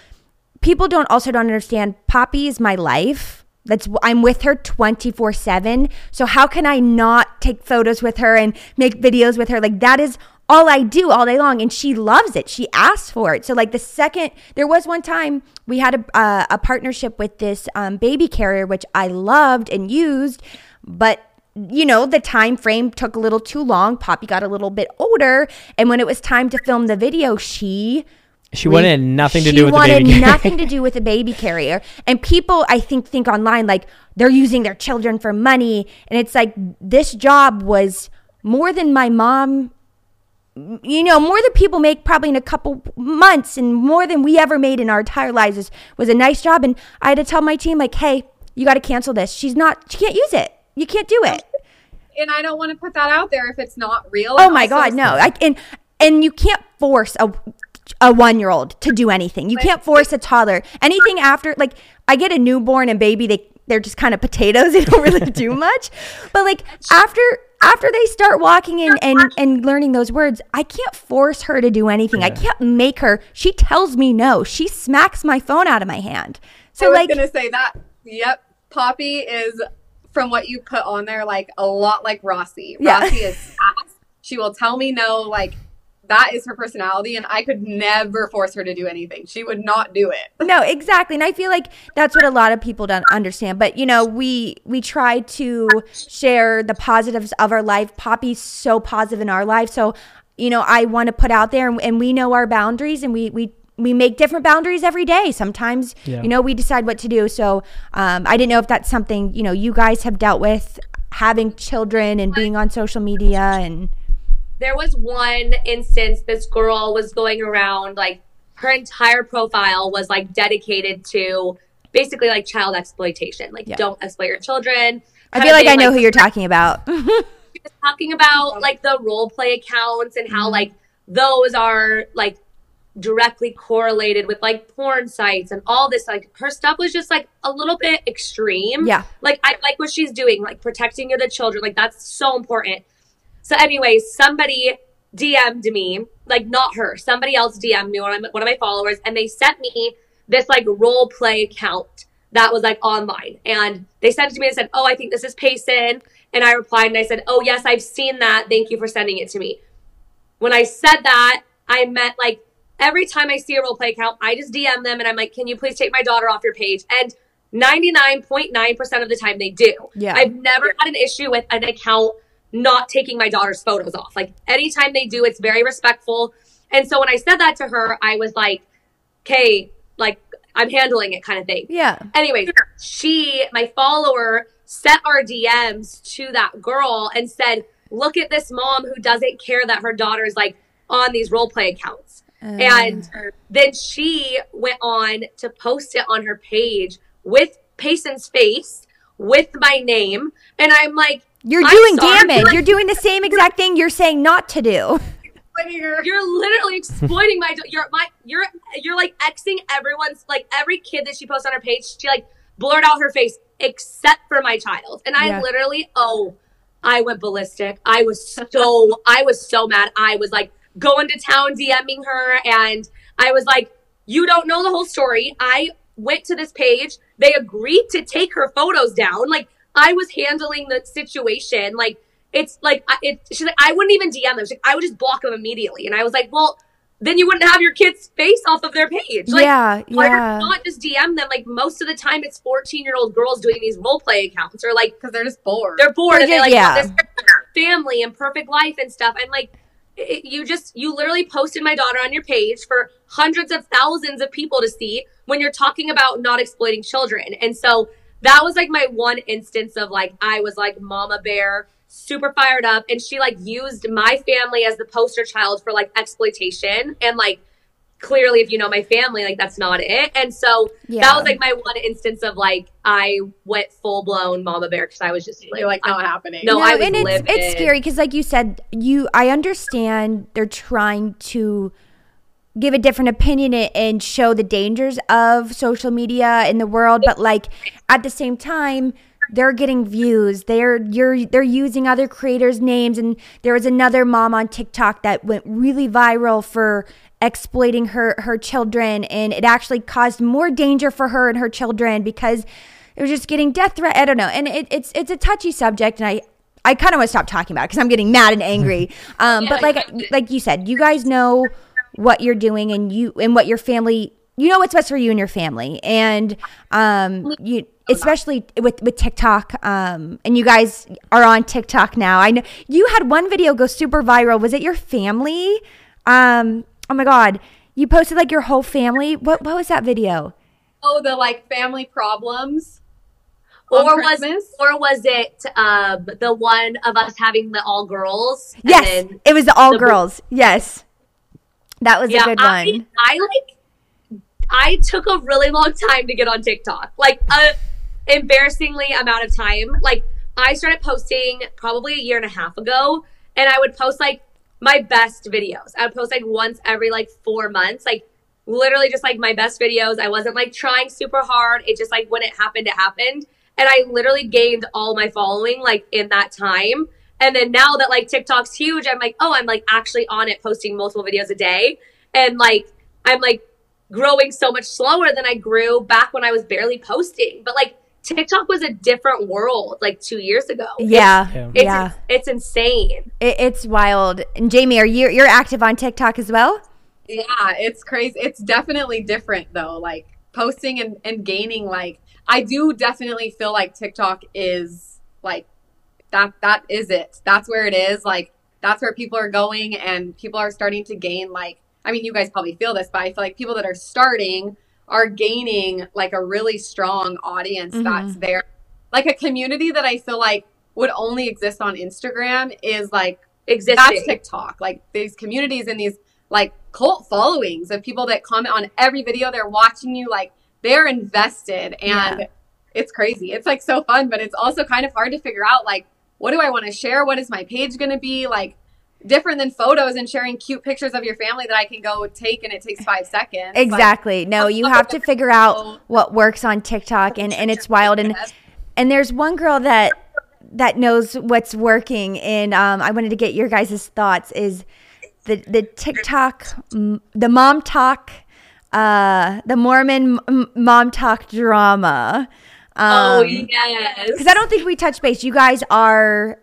people don't also don't understand Poppy is my life. That's, I'm with her twenty-four seven. So how can I not take photos with her and make videos with her? Like, that is all I do all day long, and she loves it. She asks for it. So like the second, there was one time we had a uh, a partnership with this um, baby carrier, which I loved and used, but you know, the time frame took a little too long. Poppy got a little bit older, and when it was time to film the video, she She wanted nothing to do with the baby carrier. She wanted nothing to do with the baby carrier. And people, I think, think online like they're using their children for money. And it's like, this job was more than my mom, you know, more than people make probably in a couple months and more than we ever made in our entire lives. This was a nice job. And I had to tell my team, like, hey, you got to cancel this. She's not, she can't use it. You can't do it. And I don't want to put that out there if it's not real. Oh my God, no. I, and, and you can't force a... a one-year-old to do anything. You can't force a toddler. Anything after, like, I get a newborn and baby, they they're just kind of potatoes. They don't really do much. But like after after they start walking and, and and learning those words, I can't force her to do anything. Yeah. I can't make her. She tells me no. She smacks my phone out of my hand. So I was like gonna say that. Yep, Poppy is, from what you put on there, like a lot like Rossi. Yeah. Rossi is fast. She will tell me no, like. That is her personality, and I could never force her to do anything. She would not do it. No, exactly. And I feel like that's what a lot of people don't understand. But, you know, we we try to share the positives of our life. Poppy's so positive in our life. So, you know, I want to put out there, and, and we know our boundaries, and we we, we make different boundaries every day. Sometimes, yeah. you know, we decide what to do. So um, I didn't know if that's something, you know, you guys have dealt with, having children and being on social media and... There was one instance this girl was going around, like her entire profile was like dedicated to basically like child exploitation. Like yeah. don't exploit your children. I feel like I know like, who you're talking about. She was talking about like the role play accounts and how like those are like directly correlated with like porn sites and all this. Like her stuff was just like a little bit extreme. Yeah. Like I like what she's doing, like protecting the children. Like that's so important. So anyway, somebody D M'd me, like not her, somebody else D M'd me, one of my followers, and they sent me this like role play account that was like online. And they sent it to me and said, oh, I think this is Payson. And I replied and I said, oh yes, I've seen that. Thank you for sending it to me. When I said that, I meant like every time I see a role play account, I just D M them and I'm like, can you please take my daughter off your page? And ninety-nine point nine percent of the time they do. Yeah. I've never had an issue with an account not taking my daughter's photos off. Like anytime they do, it's very respectful. And so when I said that to her, I was like, okay, like I'm handling it kind of thing. Yeah. Anyway, she, my follower, sent our D Ms to that girl and said, look at this mom who doesn't care that her daughter's like on these role play accounts. Uh. And then she went on to post it on her page with Payson's face, with my name. And I'm like, You're I'm doing sorry. damage. You're doing the same exact thing you're saying not to do. You're literally exploiting my, you're my, you're, you're like Xing everyone's, like every kid that she posts on her page. She like blurred out her face, except for my child. And I yeah. literally, oh, I went ballistic. I was so, I was so mad. I was like going to town, DMing her. And I was like, you don't know the whole story. I went to this page. They agreed to take her photos down. Like, I was handling the situation. Like, it's like, it, she's like, I wouldn't even D M them. She's like, I would just block them immediately. And I was like, well, then you wouldn't have your kid's face off of their page. Like, yeah, why yeah. not just D M them? Like, most of the time it's fourteen-year-old girls doing these role play accounts, or like, because they're just bored. They're bored. Like, and they're like, yeah. oh, this family and perfect life and stuff. I'm like, it, you just, you literally posted my daughter on your page for hundreds of thousands of people to see when you're talking about not exploiting children. And so that was like my one instance of like, I was like mama bear, super fired up, and she like used my family as the poster child for like exploitation, and like clearly if you know my family, like that's not it. And so yeah. that was like my one instance of like I went full-blown mama bear, because I was just like, you're like not I, happening no, no I was and it's, it's scary because like you said, you I understand they're trying to give a different opinion and show the dangers of social media in the world, but like at the same time they're getting views. They're you're they're using other creators' names. And there was another mom on TikTok that went really viral for exploiting her, her children. And it actually caused more danger for her and her children because it was just getting death threat. I don't know. And it, it's it's a touchy subject. And I, I kind of want to stop talking about it because I'm getting mad and angry. Um, yeah, but like like you said, you guys know what you're doing, and you and what your family, you know what's best for you and your family. And um, you especially with, with TikTok, um, and you guys are on TikTok now. I know you had one video go super viral. Was it your family? Um, oh my God. You posted like your whole family. What what was that video? Oh, the like family problems. Or was, or was it um, the one of us having the all girls? Yes, and then it was the all the girls. Boys. Yes. That was yeah, a good I, one. I like, I took a really long time to get on TikTok. Like a, embarrassingly amount of time. Like I started posting probably a year and a half ago, and I would post like my best videos. I would post like once every like four months, like literally just like my best videos. I wasn't like trying super hard. It just like when it happened, it happened. And I literally gained all my following like in that time. And then now that like TikTok's huge, I'm like, oh, I'm like actually on it posting multiple videos a day, and like I'm like growing so much slower than I grew back when I was barely posting. But like TikTok was a different world like two years ago. Yeah. It's, it's, yeah. it's insane. It, it's wild. And Jamee, are you, you're active on TikTok as well? Yeah, it's crazy. It's definitely different though. Like posting and, and gaining, like I do definitely feel like TikTok is like that, that is it. That's where it is. Like that's where people are going, and people are starting to gain like, I mean, you guys probably feel this, but I feel like people that are starting are gaining like a really strong audience mm-hmm. that's there. Like a community that I feel like would only exist on Instagram is like existing. That's TikTok. Like these communities and these like cult followings of people that comment on every video, they're watching you, like they're invested, and yeah. it's crazy. It's like so fun, but it's also kind of hard to figure out like, what do I want to share? What is my page going to be? Like different than photos and sharing cute pictures of your family that I can go take and it takes five seconds. Exactly. But no, you have to figure out what works on TikTok, and, and it's wild. And and there's one girl that that knows what's working, and um, I wanted to get your guys' thoughts is the, the TikTok, the mom talk, uh, the Mormon m- mom talk drama. Um, oh, yes. Because I don't think we touch base. You guys are...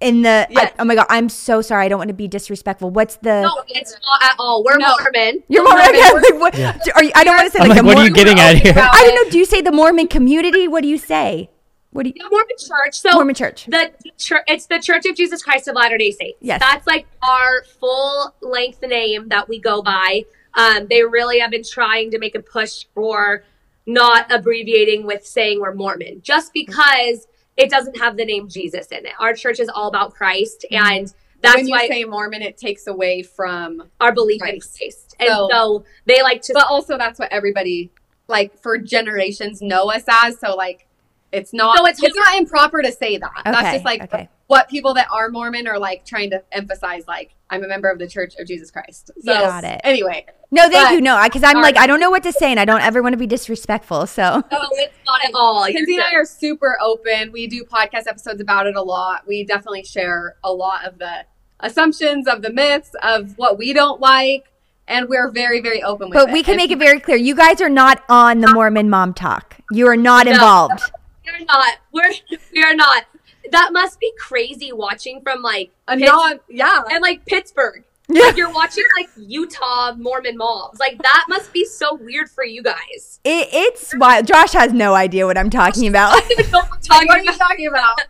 In the yes. I, oh my God, I'm so sorry. I don't want to be disrespectful. What's the? No, it's not at all. We're no. Mormon. You're Mormon. Mormon. Like, yeah. Are you, I don't want to say I'm like, like what Mormon, are you getting at here? I don't know. Do you say the Mormon community? What do you say? What do you? The Mormon Church. So Mormon Church. The church. It's the Church of Jesus Christ of Latter-day Saints. Yes, that's like our full length name that we go by. Um, they really have been trying to make a push for not abbreviating with saying we're Mormon, just because. It doesn't have the name Jesus in it. Our church is all about Christ, and that's when you why say Mormon, it takes away from our belief Christ. In Christ. And so, so they like to, but also that's what everybody like for generations know us as. So like, it's not, so it's, it's not improper to say that. Okay, that's just like okay. what people that are Mormon are like trying to emphasize, like, I'm a member of the Church of Jesus Christ. So, yeah, got it. Anyway. No, thank you. No, because I'm our, like, I don't know what to say, and I don't ever want to be disrespectful. So. No, it's not at all. Kenzie and I are super open. We do podcast episodes about it a lot. We definitely share a lot of the assumptions, of the myths, of what we don't like. And we're very, very open with it. But we can make it very clear. You guys are not on the Mormon Mom Talk. You are not involved. No, we're not. We're, we are not. That must be crazy watching from like – yeah. And like Pittsburgh. Like you're watching like Utah Mormon moms. Like that must be so weird for you guys. It, it's wild. Josh has no idea what I'm talking about. I don't know what are you talking about?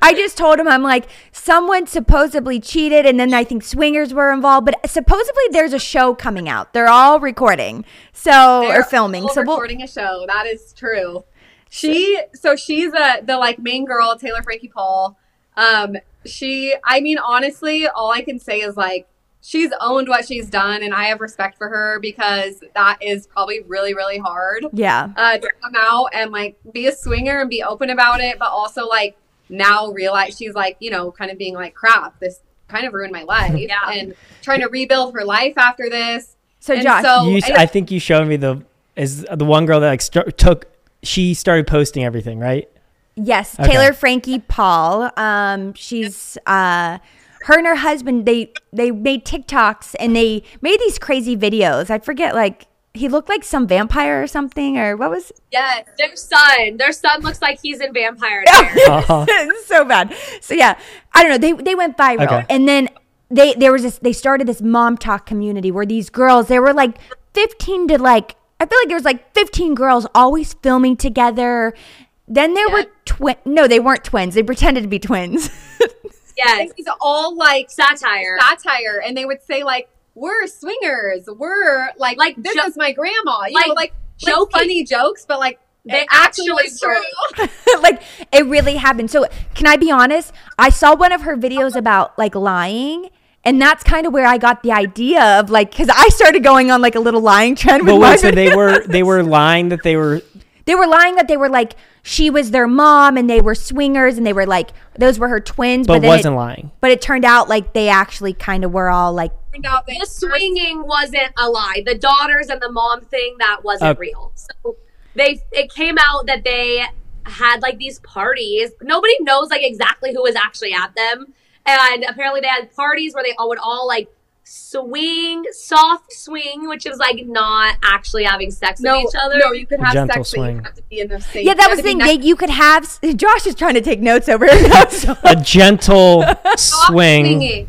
I just told him, I'm like, someone supposedly cheated, and then I think swingers were involved, but supposedly there's a show coming out. They're all recording, so They're or filming. All so recording we'll, a show. That is true. She so she's a the like main girl, Taylor Frankie Paul. Um, she, I mean, honestly, all I can say is like she's owned what she's done, and I have respect for her because that is probably really, really hard. Yeah, uh, to come out and like be a swinger and be open about it, but also like. Now realize she's like, you know, kind of being like, crap, this kind of ruined my life. Yeah. And trying to rebuild her life after this. So and Josh, so, you, I, I think you showed me the is the one girl that like st- took she started posting everything, right? Yes. Okay. Taylor Frankie Paul. Um, she's uh, her and her husband, they they made TikToks and they made these crazy videos. I forget, like he looked like some vampire or something, or what was it? Yes, their son. Their son looks like he's in vampire. Uh-huh. So bad. So yeah, I don't know. They they went viral, okay. And then they there was this. They started this mom talk community where these girls. There were like fifteen to like. I feel like there was like fifteen girls always filming together. Then there yeah. were twin. No, they weren't twins. They pretended to be twins. Yes, it's all like satire, satire, and they would say like. We're swingers. We're like, like this jo- is my grandma. You like, know, like, like funny jokes, but like they actually true. Like it really happened. So can I be honest? I saw one of her videos about like lying. And that's kind of where I got the idea of like, cause I started going on like a little lying trend. With but wait, my so videos. they were, they were lying that they were, they were lying that they were like, she was their mom and they were swingers and they were like, those were her twins. But, but then wasn't it, lying. But it turned out like they actually kind of were all like, No, the swinging wasn't a lie. The daughters and the mom thing, that wasn't okay. real. So they it came out that they had like these parties. Nobody knows like exactly who was actually at them. And apparently they had parties where they all would all like swing, soft swing, which is like not actually having sex no, with each other. No, you could have Gentle sex, swing. But you have to be in the same. Yeah, that was the thing. Nice. They, you could have. Josh is trying to take notes over here. A gentle swing. Swinging.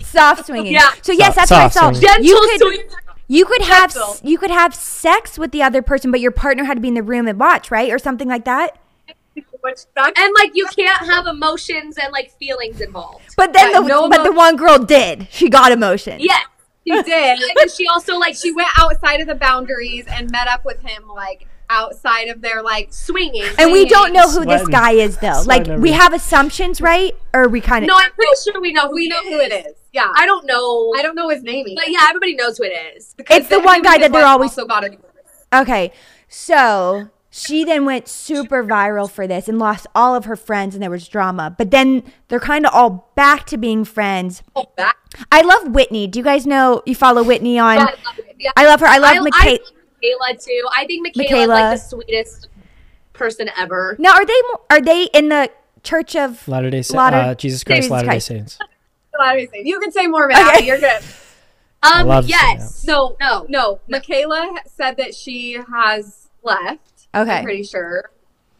Soft swinging. Yeah. So yes, that's Soft what I saw. Gentle you could, you could have Gentle. you could have sex with the other person, but your partner had to be in the room and watch, right, or something like that. And like you can't have emotions and like feelings involved. But then, yeah, the, no but emotion. the one girl did. She got emotion. Yeah, she did. And she also like she went outside of the boundaries and met up with him like. Outside of their like swinging, and swinging. We don't know who Sweating. this guy is though. Sweating. Like we have assumptions, right? Or we kind of no. I'm pretty sure we know. Who we know is. who it is. Yeah, I don't know. I don't know his name. Either. But yeah, everybody knows who it is. It's the one guy that they're always so got it. Okay, so she then went super viral for this and lost all of her friends, and there was drama. But then they're kind of all back to being friends. Oh, back. I love Whitney. Do you guys know? You follow Whitney on? Yeah, I, love yeah. I love her. I love McKay. Michaela too. I think Michaela, Michaela is like the sweetest person ever. Now, are they are they in the Church of Latter-day Saints? Latter- uh, Jesus Christ, Latter-day Saints. Latter-day Saints. You can say Mormon. Okay. Abbie, you're good. Um, yes. So no, no. Michaela said that she has left. Okay. I'm pretty sure.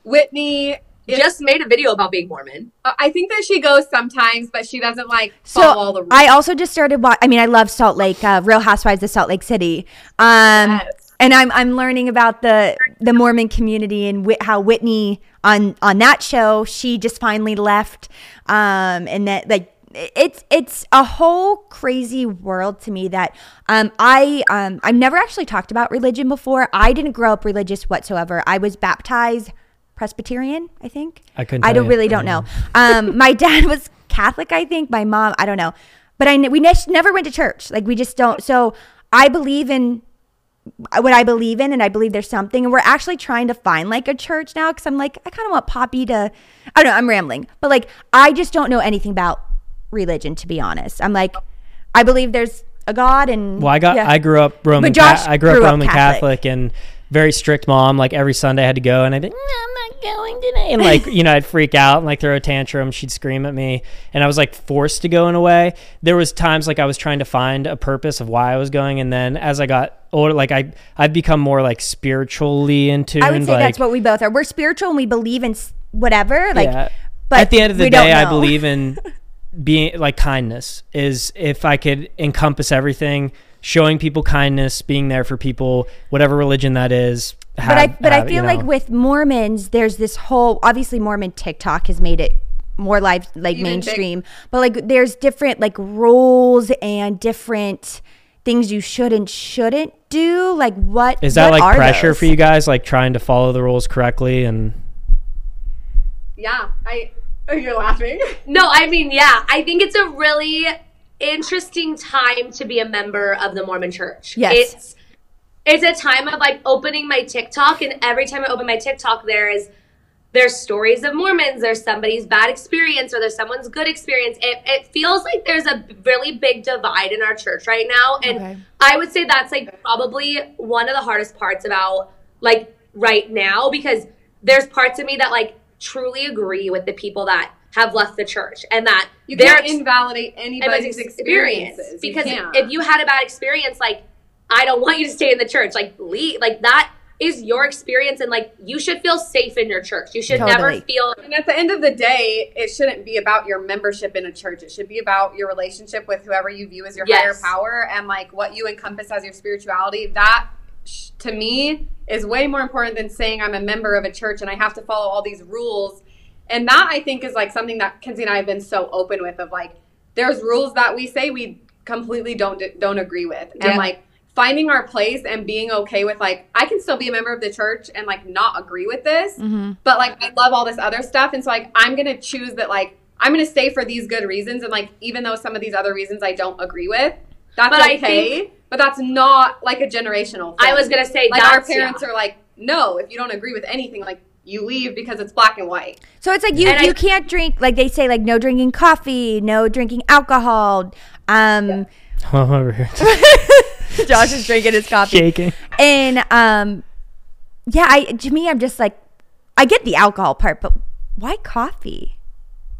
Whitney is, just made a video about being Mormon. Uh, I think that she goes sometimes, but she doesn't like follow so all the rules. I also just started watching. I mean, I love Salt Lake. Uh, Real Housewives of Salt Lake City. Um, yes. And I'm I'm learning about the, the Mormon community and wh- how Whitney on, on that show, she just finally left. Um, and that like it's it's a whole crazy world to me that um, I um, I've never actually talked about religion before. I didn't grow up religious whatsoever. I was baptized Presbyterian, I think. I couldn't. I don't you. really don't know. um, my dad was Catholic, I think. My mom, I don't know. But I we ne- never went to church. Like we just don't. So I believe in what I believe in, and I believe there's something. And we're actually trying to find like a church now, because I'm like, I kind of want Poppy to, I don't know, I'm rambling, but like, I just don't know anything about religion, to be honest. I'm like, I believe there's a God, and well, I got, yeah. I grew up Roman, Ca- I grew up grew Roman up Catholic. Catholic and very strict mom. Like every Sunday I had to go, and I'd be, no, I'm not going today. And like, you know, I'd freak out and like throw a tantrum. She'd scream at me, and I was like forced to go in a way. There was times like I was trying to find a purpose of why I was going. And then as I got older, like I, I've become more like spiritually in tune. I would say like, that's what we both are. We're spiritual and we believe in whatever. Like, yeah. But at the end of the day, I believe in being like kindness is, if I could encompass everything, showing people kindness, being there for people, whatever religion that is. Have, but I, but have, I feel you know. like with Mormons, there's this whole, obviously Mormon TikTok has made it more live, like Even mainstream, big. But like there's different like rules and different things you should and shouldn't do. Like what is that what like pressure those? For you guys? Like trying to follow the rules correctly and. Yeah. I, oh, you're laughing. No, I mean, yeah, I think it's a really interesting time to be a member of the Mormon Church. Yes. It's it's a time of like opening my TikTok, and every time I open my TikTok there is there's stories of Mormons, there's somebody's bad experience or there's someone's good experience. It it feels like there's a really big divide in our church right now, and okay. I would say that's like probably one of the hardest parts about like right now, because there's parts of me that like truly agree with the people that have left the church, and that you can't invalidate anybody's experience, experiences. Because if you had a bad experience, like, I don't want you to stay in the church. Like, leave. Like, that is your experience, and like, you should feel safe in your church. You should totally. Never feel. And at the end of the day, it shouldn't be about your membership in a church. It should be about your relationship with whoever you view as your yes. higher power, and like what you encompass as your spirituality. That, to me, is way more important than saying I'm a member of a church and I have to follow all these rules. And that, I think, is like something that Kenzie and I have been so open with, of like, there's rules that we say we completely don't don't agree with. Yeah. And like finding our place and being okay with like, I can still be a member of the church and like not agree with this, mm-hmm. but like I love all this other stuff. And so like, I'm going to choose that like, I'm going to stay for these good reasons. And like, even though some of these other reasons I don't agree with, that's but okay. I think, but that's not like a generational thing. I was going to say, like our parents yeah. are like, no, if you don't agree with anything, like, you leave, because it's black and white. So it's like you, you I, can't drink, like they say, like no drinking coffee, no drinking alcohol. Um, yeah. I'm over here. Josh is drinking his coffee. Shaking. And um, yeah, I to me, I'm just like, I get the alcohol part, but why coffee?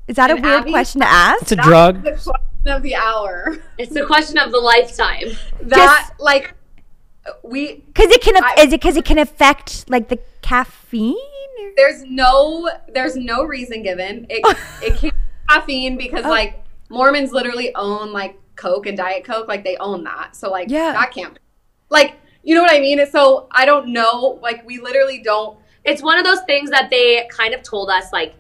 Is that and a weird Abbie, question to ask? It's a That's drug. The question of the hour. It's the question of the lifetime. That just, like we because it can I, is it because it can affect like the caffeine. There's no, there's no reason given. It it can't be caffeine because oh. like Mormons literally own like Coke and Diet Coke, like they own that. So like yeah. that can't be. Like, you know what I mean? And so I don't know. Like we literally don't. It's one of those things that they kind of told us, like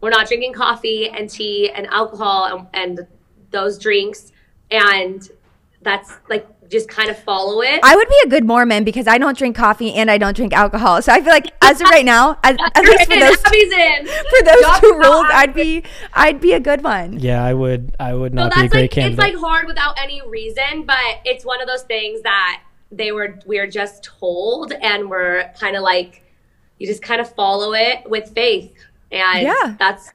we're not drinking coffee and tea and alcohol and, and those drinks, and that's like. Just kind of follow it. I would be a good Mormon because I don't drink coffee and I don't drink alcohol. So I feel like as of right now, as, at least for those, for those two rules, I'd be I'd be a good one. Yeah, I would. I would not so be a great like, candidate. It's like hard without any reason, but it's one of those things that they were we we're just told, and we're kind of like you just kind of follow it with faith, and yeah. that's.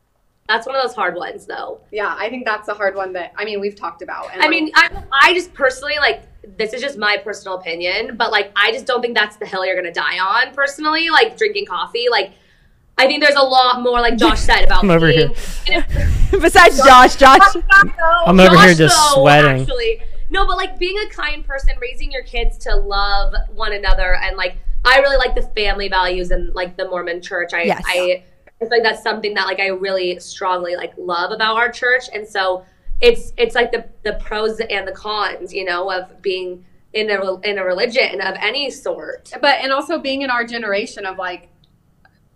That's one of those hard ones, though. Yeah, I think that's a hard one that, I mean, we've talked about. And I like, mean, I, I just personally, like, this is just my personal opinion, but, like, I just don't think that's the hill you're going to die on, personally, like, drinking coffee. Like, I think there's a lot more, like Josh said, about I'm over being, here. If, Besides Josh, Josh. Josh I'm over Josh, here just though, sweating. Actually. No, but, like, being a kind person, raising your kids to love one another, and, like, I really like the family values and, like, the Mormon Church. I, yes. I I feel like that's something that like I really strongly like love about our church, and so it's it's like the the pros and the cons, you know, of being in a in a religion of any sort. But and also being in our generation of like,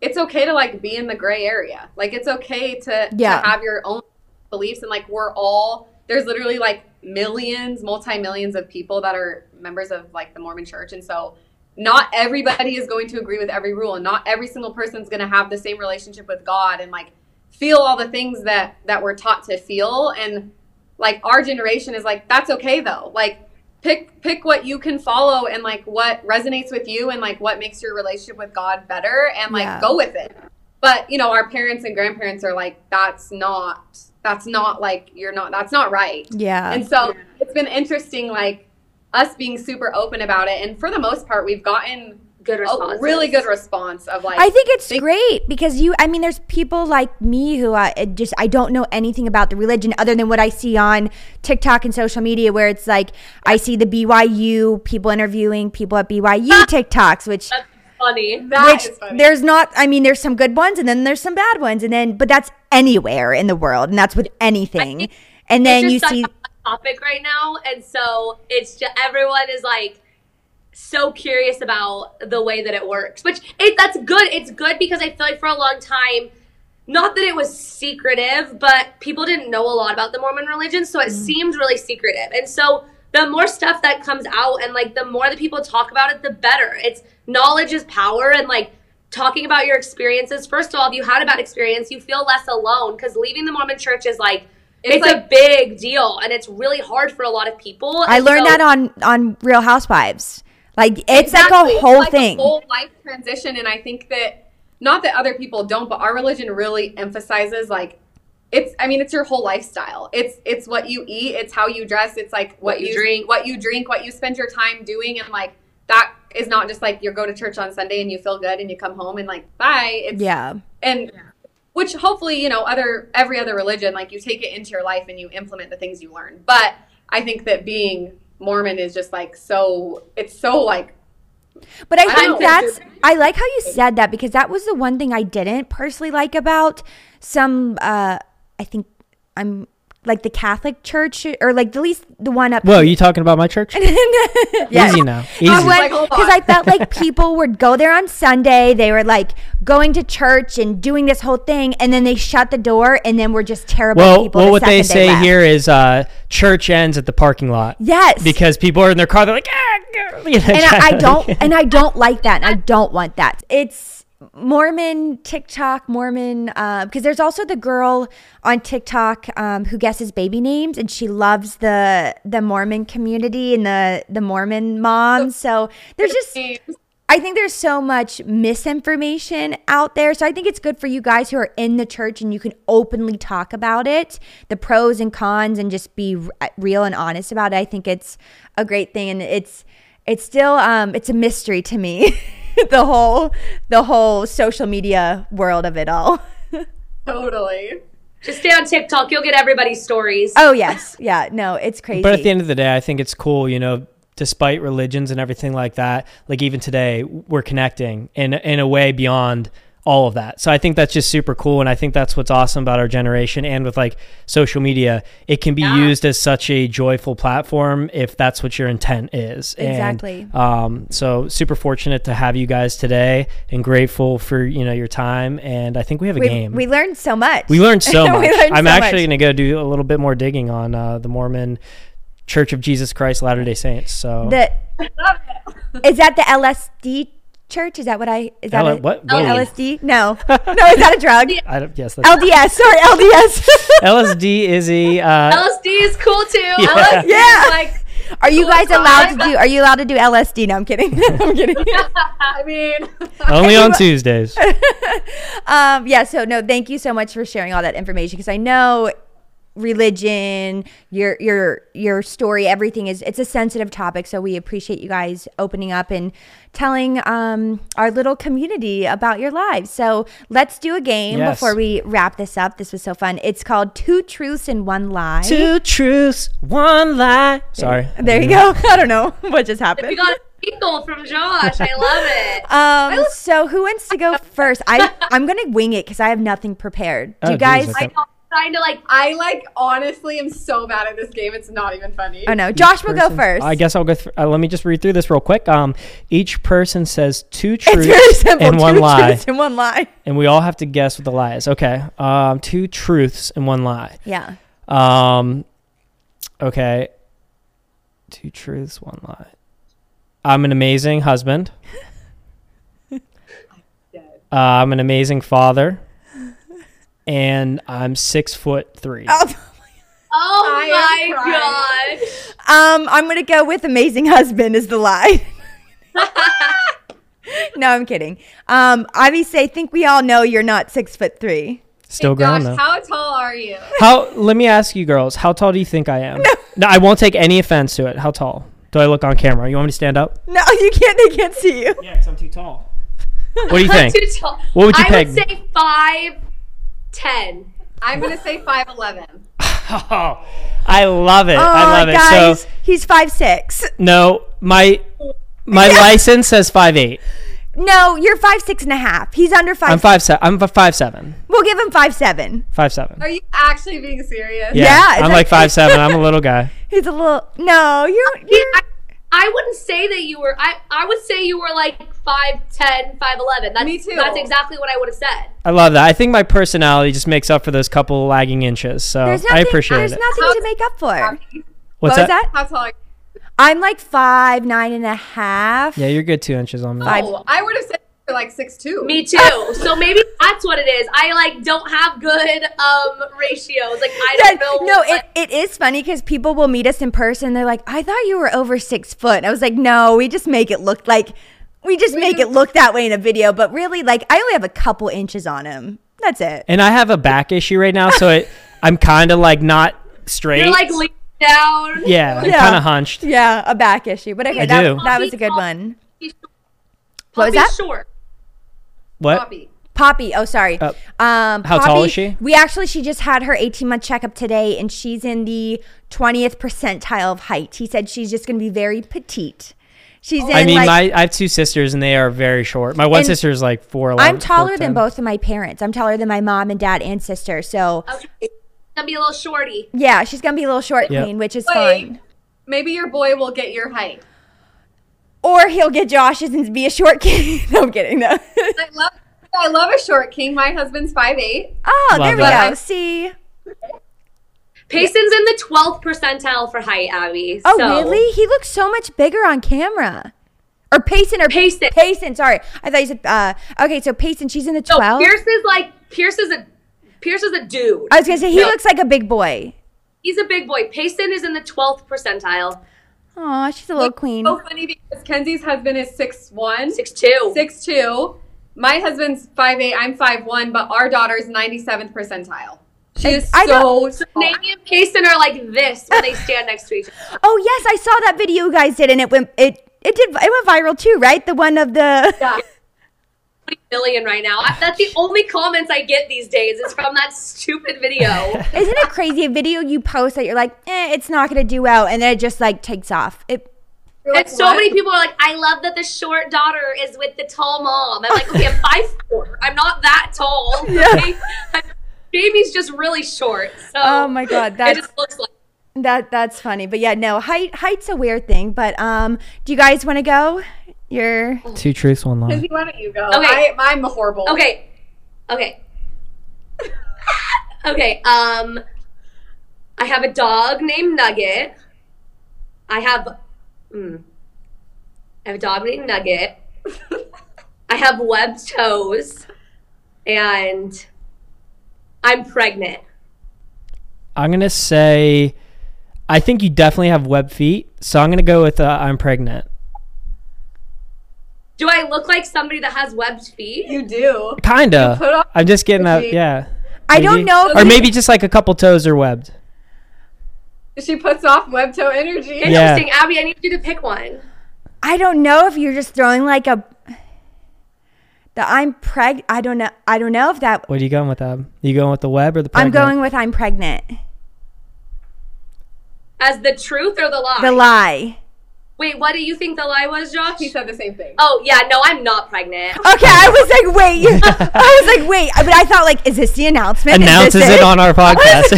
it's okay to like be in the gray area. Like it's okay to, yeah. to have your own beliefs, and like we're all there's literally like millions, multi millions of people that are members of like the Mormon Church, and so. Not everybody is going to agree with every rule, and not every single person is going to have the same relationship with God and like feel all the things that, that we're taught to feel. And like our generation is like, that's okay though. Like pick pick what you can follow and like what resonates with you and like what makes your relationship with God better and like yeah. go with it. But you know, our parents and grandparents are like, that's not that's not like you're not that's not right. Yeah. And so yeah. it's been interesting, like us being super open about it, and for the most part we've gotten good response. Oh, really good response of like I think it's they- great because you I mean there's people like me who I just I don't know anything about the religion other than what I see on TikTok and social media, where it's like I see the B Y U people interviewing people at B Y U TikToks, which that's funny that which is funny. There's not I mean there's some good ones and then there's some bad ones, and then but that's anywhere in the world and that's with anything. And then you see topic right now, and so it's just everyone is like so curious about the way that it works, which it, that's good. It's good because I feel like for a long time, not that it was secretive, but people didn't know a lot about the Mormon religion, so it mm. seemed really secretive. And so the more stuff that comes out and like the more that people talk about it, the better. It's knowledge is power, and like talking about your experiences. First of all, if you had a bad experience, you feel less alone, because leaving the Mormon church is like It's, it's like, a big deal, and it's really hard for a lot of people. I learned so, that on, on Real Housewives. Like, it's exactly. like a whole it's like thing. A whole life transition, and I think that, not that other people don't, but our religion really emphasizes, like, it's, I mean, it's your whole lifestyle. It's it's what you eat, it's how you dress, it's like what, what you drink, what you drink, what you spend your time doing, and like, that is not just like you go to church on Sunday and you feel good and you come home and like, bye. It's, yeah. And yeah. Which hopefully, you know, other every other religion, like you take it into your life and you implement the things you learn. But I think that being Mormon is just like so it's so like. But I, I think that's I like how you said that, because that was the one thing I didn't personally like about some. Uh, I think I'm like the Catholic Church, or like at least the one up. Whoa, you talking about my church? Yes. Easy now, easy. Because I, like, I felt like people would go there on Sunday. They were like going to church and doing this whole thing, and then they shut the door, and then we're just terrible well, people. Well, the what they say they here is uh, church ends at the parking lot. Yes, because people are in their car. They're like, ah, girl. You know, and I, I don't, and I don't like that, and I don't want that. It's Mormon TikTok, Mormon, because uh, there's also the girl on TikTok um, who guesses baby names, and she loves the the Mormon community and the the Mormon moms. So there's just, I think there's so much misinformation out there. So I think it's good for you guys who are in the church and you can openly talk about it, the pros and cons, and just be r- real and honest about it. I think it's a great thing, and it's it's still um, it's a mystery to me. the whole the whole social media world of it all. Totally. Just stay on TikTok, you'll get everybody's stories. Oh yes. Yeah, no, it's crazy. But at the end of the day, I think it's cool, you know, despite religions and everything like that, like even today we're connecting in in a way beyond all of that. So I think that's just super cool, and I think that's what's awesome about our generation, and with like social media, it can be yeah. used as such a joyful platform if that's what your intent is. Exactly. And, um, so super fortunate to have you guys today, and grateful for, you know, your time. And I think we have a we, game. We learned so much. We learned so much. learned I'm so actually going to go do a little bit more digging on uh, the Mormon Church of Jesus Christ Latter-day Saints. So the, is that the L S D? Church, is that what I is that L- a, what Whoa. L S D? No, no, is that a drug? I don't, yes, that's L D S. Sorry, L D S. L S D is a uh, L S D is cool too. Yeah. L S D yeah. Is like, are you guys allowed to do? Are you allowed to do L S D? No, I'm kidding. I'm kidding. I mean, only on Tuesdays. um, yeah. So no, thank you so much for sharing all that information, because I know religion, your your your story, everything is it's a sensitive topic, so we appreciate you guys opening up and telling um our little community about your lives. So let's do a game yes. before we wrap this up. This was so fun. It's called Two Truths and One Lie. Two truths, one lie. Sorry. There you go. I don't know what just happened. We got a giggle from Josh. I love it. Um I love- so who wants to go first? I I'm gonna wing it because I have nothing prepared. Do oh, you guys geez, okay. I trying to like I like honestly am so bad at this game, it's not even funny. Oh no, Josh will go first. I guess I'll go th- uh, let me just read through this real quick. Um each person says two truths and one lie and one lie and we all have to guess what the lie is. Okay. Um two truths and one lie. Yeah. Um okay. Two truths, one lie. I'm an amazing husband. I'm dead. Uh, I'm an amazing father. And I'm six foot three. Oh, Oh my gosh. Um, I'm going to go with amazing husband is the lie. No, I'm kidding. Um, Abbie say, think we all know you're not six foot three. Still hey, growing gosh, though. How tall are you? How? Let me ask you girls, how tall do you think I am? No. No, I won't take any offense to it. How tall? Do I look on camera? You want me to stand up? No, you can't. They can't see you. Yeah, because I'm too tall. What do you think? I'm too tall. What would you I peg? I would say five ten. I'm going to say five eleven. Oh, I love it. Oh, I love guys, it. So he's five six. No, my my license says five eight. No, you're five six and a half. He's under five. I'm five seven. I'm five seven. We'll give him five seven. Five seven. Are you actually being serious? Yeah, yeah I'm like, like five seven. I'm a little guy. He's a little. No, you're. you're... I, I wouldn't say that you were. I, I would say you were like five ten, five eleven. That's, me too. That's exactly what I would have said. I love that. I think my personality just makes up for those couple lagging inches. So nothing, I appreciate there's it. There's nothing How, to make up for. What's what that? that? How tall are you? I'm like five, nine and a half. Yeah, you're good two inches on me. Oh, I would have said you're like six two. Me too. So maybe that's what it is. I like don't have good um ratios. Like I don't know. No, it, it is funny because people will meet us in person. They're like, I thought you were over six foot. And I was like, no, we just make it look like we just make it look that way in a video. But really, like I only have a couple inches on him. That's it. And I have a back issue right now, so it, I'm kind of like not straight. You're like. Le- Down. Yeah, yeah. Kind of hunched. Yeah, a back issue. But okay, I that, do. Poppy, that was a good Poppy, one. Poppy what was that? Short. What? Poppy. Poppy. Oh, sorry. Uh, um, how Poppy, tall is she? We actually, she just had her eighteen-month checkup today, and she's in the twentieth percentile of height. He said she's just going to be very petite. She's oh. in. I mean, like, my, I have two sisters, and they are very short. My one sister is like four eleven. I'm taller than both of my parents. I'm taller than my mom and dad and sister. So. Okay. Gonna be a little shorty. Yeah, she's gonna be a little short queen, yep. Which is Wait, fine. Maybe your boy will get your height, or he'll get Josh's and be a short king. No, I'm kidding. No. I love, I love a short king. My husband's five eight. Oh, love there we that. Go. See, Payson's in the twelfth percentile for height, Abbie. Oh, so. Really? He looks so much bigger on camera. Or Payson, or Payson. Payson. Sorry, I thought you said. Uh, okay, so Payson, she's in the twelfth. No, Pierce is like Pierce is a. Pierce is a dude. I was going to say, he no. looks like a big boy. He's a big boy. Payson is in the twelfth percentile. Aw, she's a little it's queen. So funny because Kenzie's husband is six one. six two. six two. My husband's five eight. I'm five one, but our daughter's ninety-seventh percentile. She is I, so I so Naomi and Payson are like this when they stand next to each other. Oh, yes. I saw that video you guys did, and it went, it, it, did, it went viral too, right? The one of the... Yeah. Million right now. That's the only comments I get these days is from that stupid video. Isn't it crazy? A video you post that you're like, eh, it's not gonna do well, and then it just like takes off. It. Like, and so what? Many people are like, I love that the short daughter is with the tall mom. I'm like, okay, I'm five four. I'm not that tall. Okay? Yeah. Jamie's just really short. So oh my god, that just looks like that. That's funny, but yeah, no height. Height's a weird thing, but um, do you guys want to go? Your two truths, one lie. Why don't you go? Okay, I, I'm horrible. Okay, okay, okay. Um, I have a dog named Nugget. I have, mm, I have a dog named Nugget. I have webbed toes, and I'm pregnant. I'm gonna say, I think you definitely have webbed feet. So I'm gonna go with uh, I'm pregnant. Do I look like somebody that has webbed feet? You do. Kinda. I'm just getting up. Yeah. I maybe. Don't know. Or maybe just like a couple toes are webbed. She puts off web toe energy. Interesting. Yeah. Abbie, I need you to pick one. I don't know if you're just throwing like a... The I'm preg... I don't know. I don't know if that... What are you going with, Ab? Are you going with the web or the pregnant? I'm going with I'm pregnant. As the truth or the lie? The lie. Wait, what do you think the lie was, Josh? He said the same thing. Oh, yeah, no, I'm not pregnant. Okay, I was like, wait. I was like, wait. But I thought, like, is this the announcement? Announces it? it on our podcast.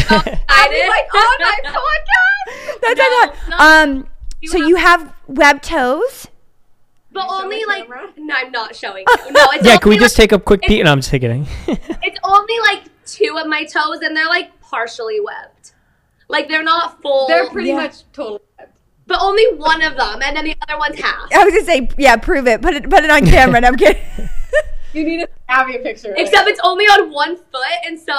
I did. Like, on my podcast? That's no, what I no. Um, you So have- you have webbed toes? But only, like, camera? No, I'm not showing you. No, it's yeah, can we like, just take a quick peek? No, I'm just kidding. It's only, like, two of my toes, and they're, like, partially webbed. Like, they're not full. They're pretty yeah. much totally webbed. But only one of them, and then the other one's half. I was going to say, yeah, prove it. Put it put it on camera, and I'm kidding. You need to have a picture. Except it. It's only on one foot, and so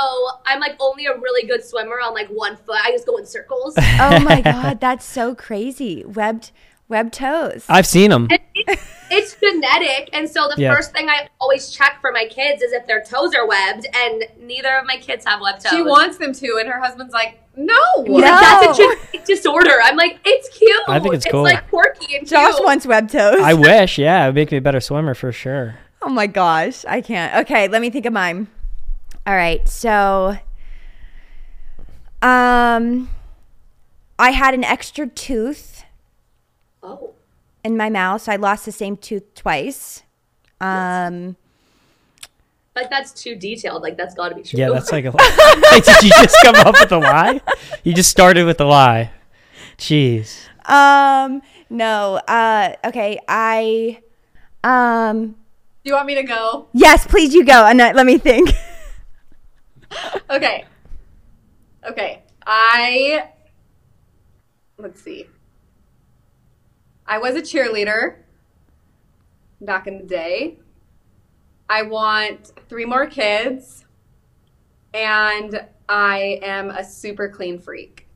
I'm like only a really good swimmer on like one foot. I just go in circles. Oh my god, that's so crazy. Webbed, webbed toes. I've seen them. It's, it's genetic, and so the yeah. first thing I always check for my kids is if their toes are webbed, and neither of my kids have webbed toes. She wants them to, and her husband's like, "No, no. Like, that's a genetic disorder." I'm like, "It's cute. I think it's, it's cool. It's like quirky and Josh cute." Wants webbed toes. I wish. Yeah, it would make me a better swimmer for sure. Oh my gosh, I can't. Okay, let me think of mine. All right, so um, I had an extra tooth oh. in my mouth, so I lost the same tooth twice. Um, but that's too detailed. Like, that's got to be true. Yeah, that's like a lie. Like, did you just come up with a lie? You just started with a lie. Jeez. Um, no. Uh, okay, I um. Do you want me to go? Yes, please, you go. Annette, let me think. Okay. Okay. I, let's see. I was a cheerleader back in the day. I want three more kids. And I am a super clean freak.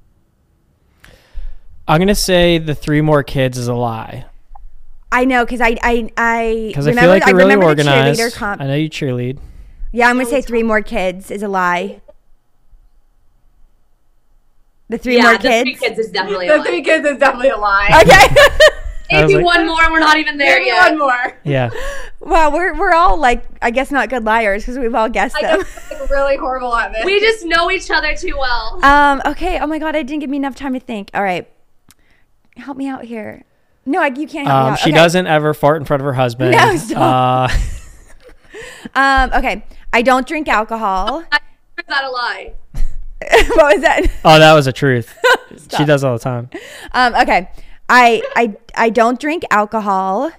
I'm going to say the three more kids is a lie. I know, because I I I, I remember, feel like you're I really organized. Comp- I know you cheerlead. Yeah, I'm going to say three more kids is a lie. The three yeah, more the kids? Yeah, the three kids is definitely a lie. The three kids is definitely a lie. Okay. Maybe like, one more and we're not even there maybe yet. Maybe one more. Yeah. Well, we're we're all like, I guess not good liars because we've all guessed I them. I'm like really horrible at this. We just know each other too well. Um. Okay. Oh my God, I didn't give me enough time to think. All right. Help me out here. No, I, you can't help um, me out. She okay. doesn't ever fart in front of her husband. No, stop. Uh, um, okay. I don't drink alcohol. Is that a lie? What was that? Oh, that was a truth. She does all the time. Um, okay. I, I, I don't drink alcohol.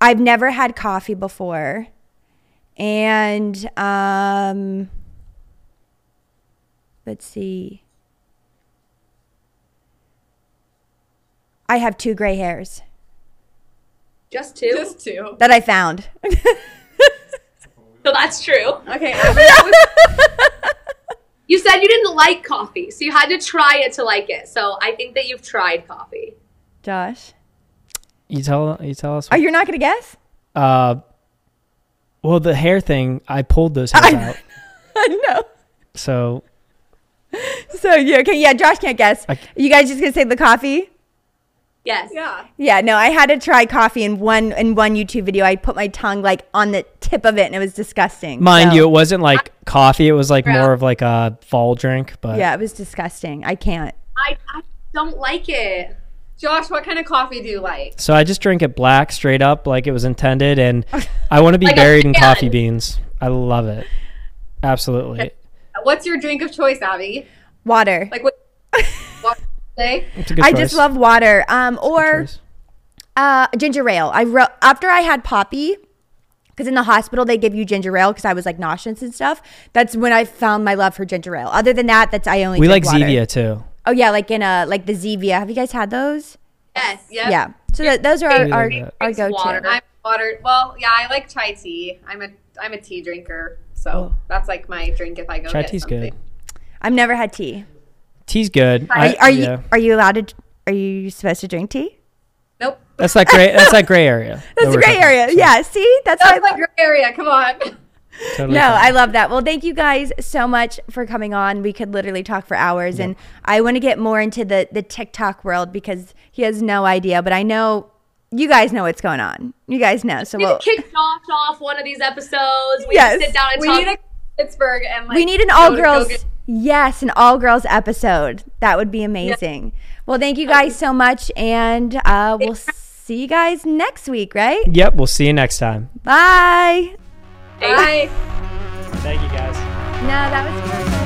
I've never had coffee before. And um, let's see. I have two gray hairs. Just two? Just two. That I found. So that's true. Okay. You said you didn't like coffee, so you had to try it to like it. So I think that you've tried coffee. Josh? You tell you tell us. What, oh, you're not going to guess? Uh, well, the hair thing, I pulled those hairs I, out. I know. So. So, yeah, okay, yeah, Josh can't guess. I, you guys just going to say the coffee? Yes. Yeah. Yeah. No, I had to try coffee in one in one YouTube video. I put my tongue like on the tip of it, and it was disgusting. Mind so. you, it wasn't like I, coffee. It was like more of like a fall drink. But yeah, it was disgusting. I can't. I, I don't like it. Josh, what kind of coffee do you like? So I just drink it black, straight up, like it was intended, and I want to be like buried in coffee beans. I love it. Absolutely. What's your drink of choice, Abbie? Water. Like what? Water. I choice. just love water um, or uh, ginger ale. I wrote after I had Poppy, because in the hospital they give you ginger ale because I was like nauseous and stuff. That's when I found my love for ginger ale. Other than that, that's I only we drink like water. Zevia too. Oh yeah, like in a like the Zevia. Have you guys had those? Yes. Yep. Yeah. So yeah. Th- those are our our, like our go to. I'm water. Well, yeah, I like chai tea. I'm a I'm a tea drinker, so oh. that's like my drink if I go chai get tea's something. Good. I've never had tea. Tea's good. I, are you yeah. are you allowed to? Are you supposed to drink tea? Nope. That's that gray. That's that gray area. That's that the gray area. About. Yeah. See, that's that's my gray area. Come on. Totally no, fun. I love that. Well, thank you guys so much for coming on. We could literally talk for hours, yeah. and I want to get more into the the TikTok world because he has no idea, but I know. You guys know what's going on. You guys know. So we we'll kick Josh off one of these episodes. We yes. sit down and we talk. We need a Pittsburgh and like we need an all girls. Yes, an all-girls episode. That would be amazing. Yeah. Well, thank you guys so much, and uh, we'll see you guys next week, right? Yep, we'll see you next time. Bye. Bye. Bye. Thank you, guys. No, that was perfect.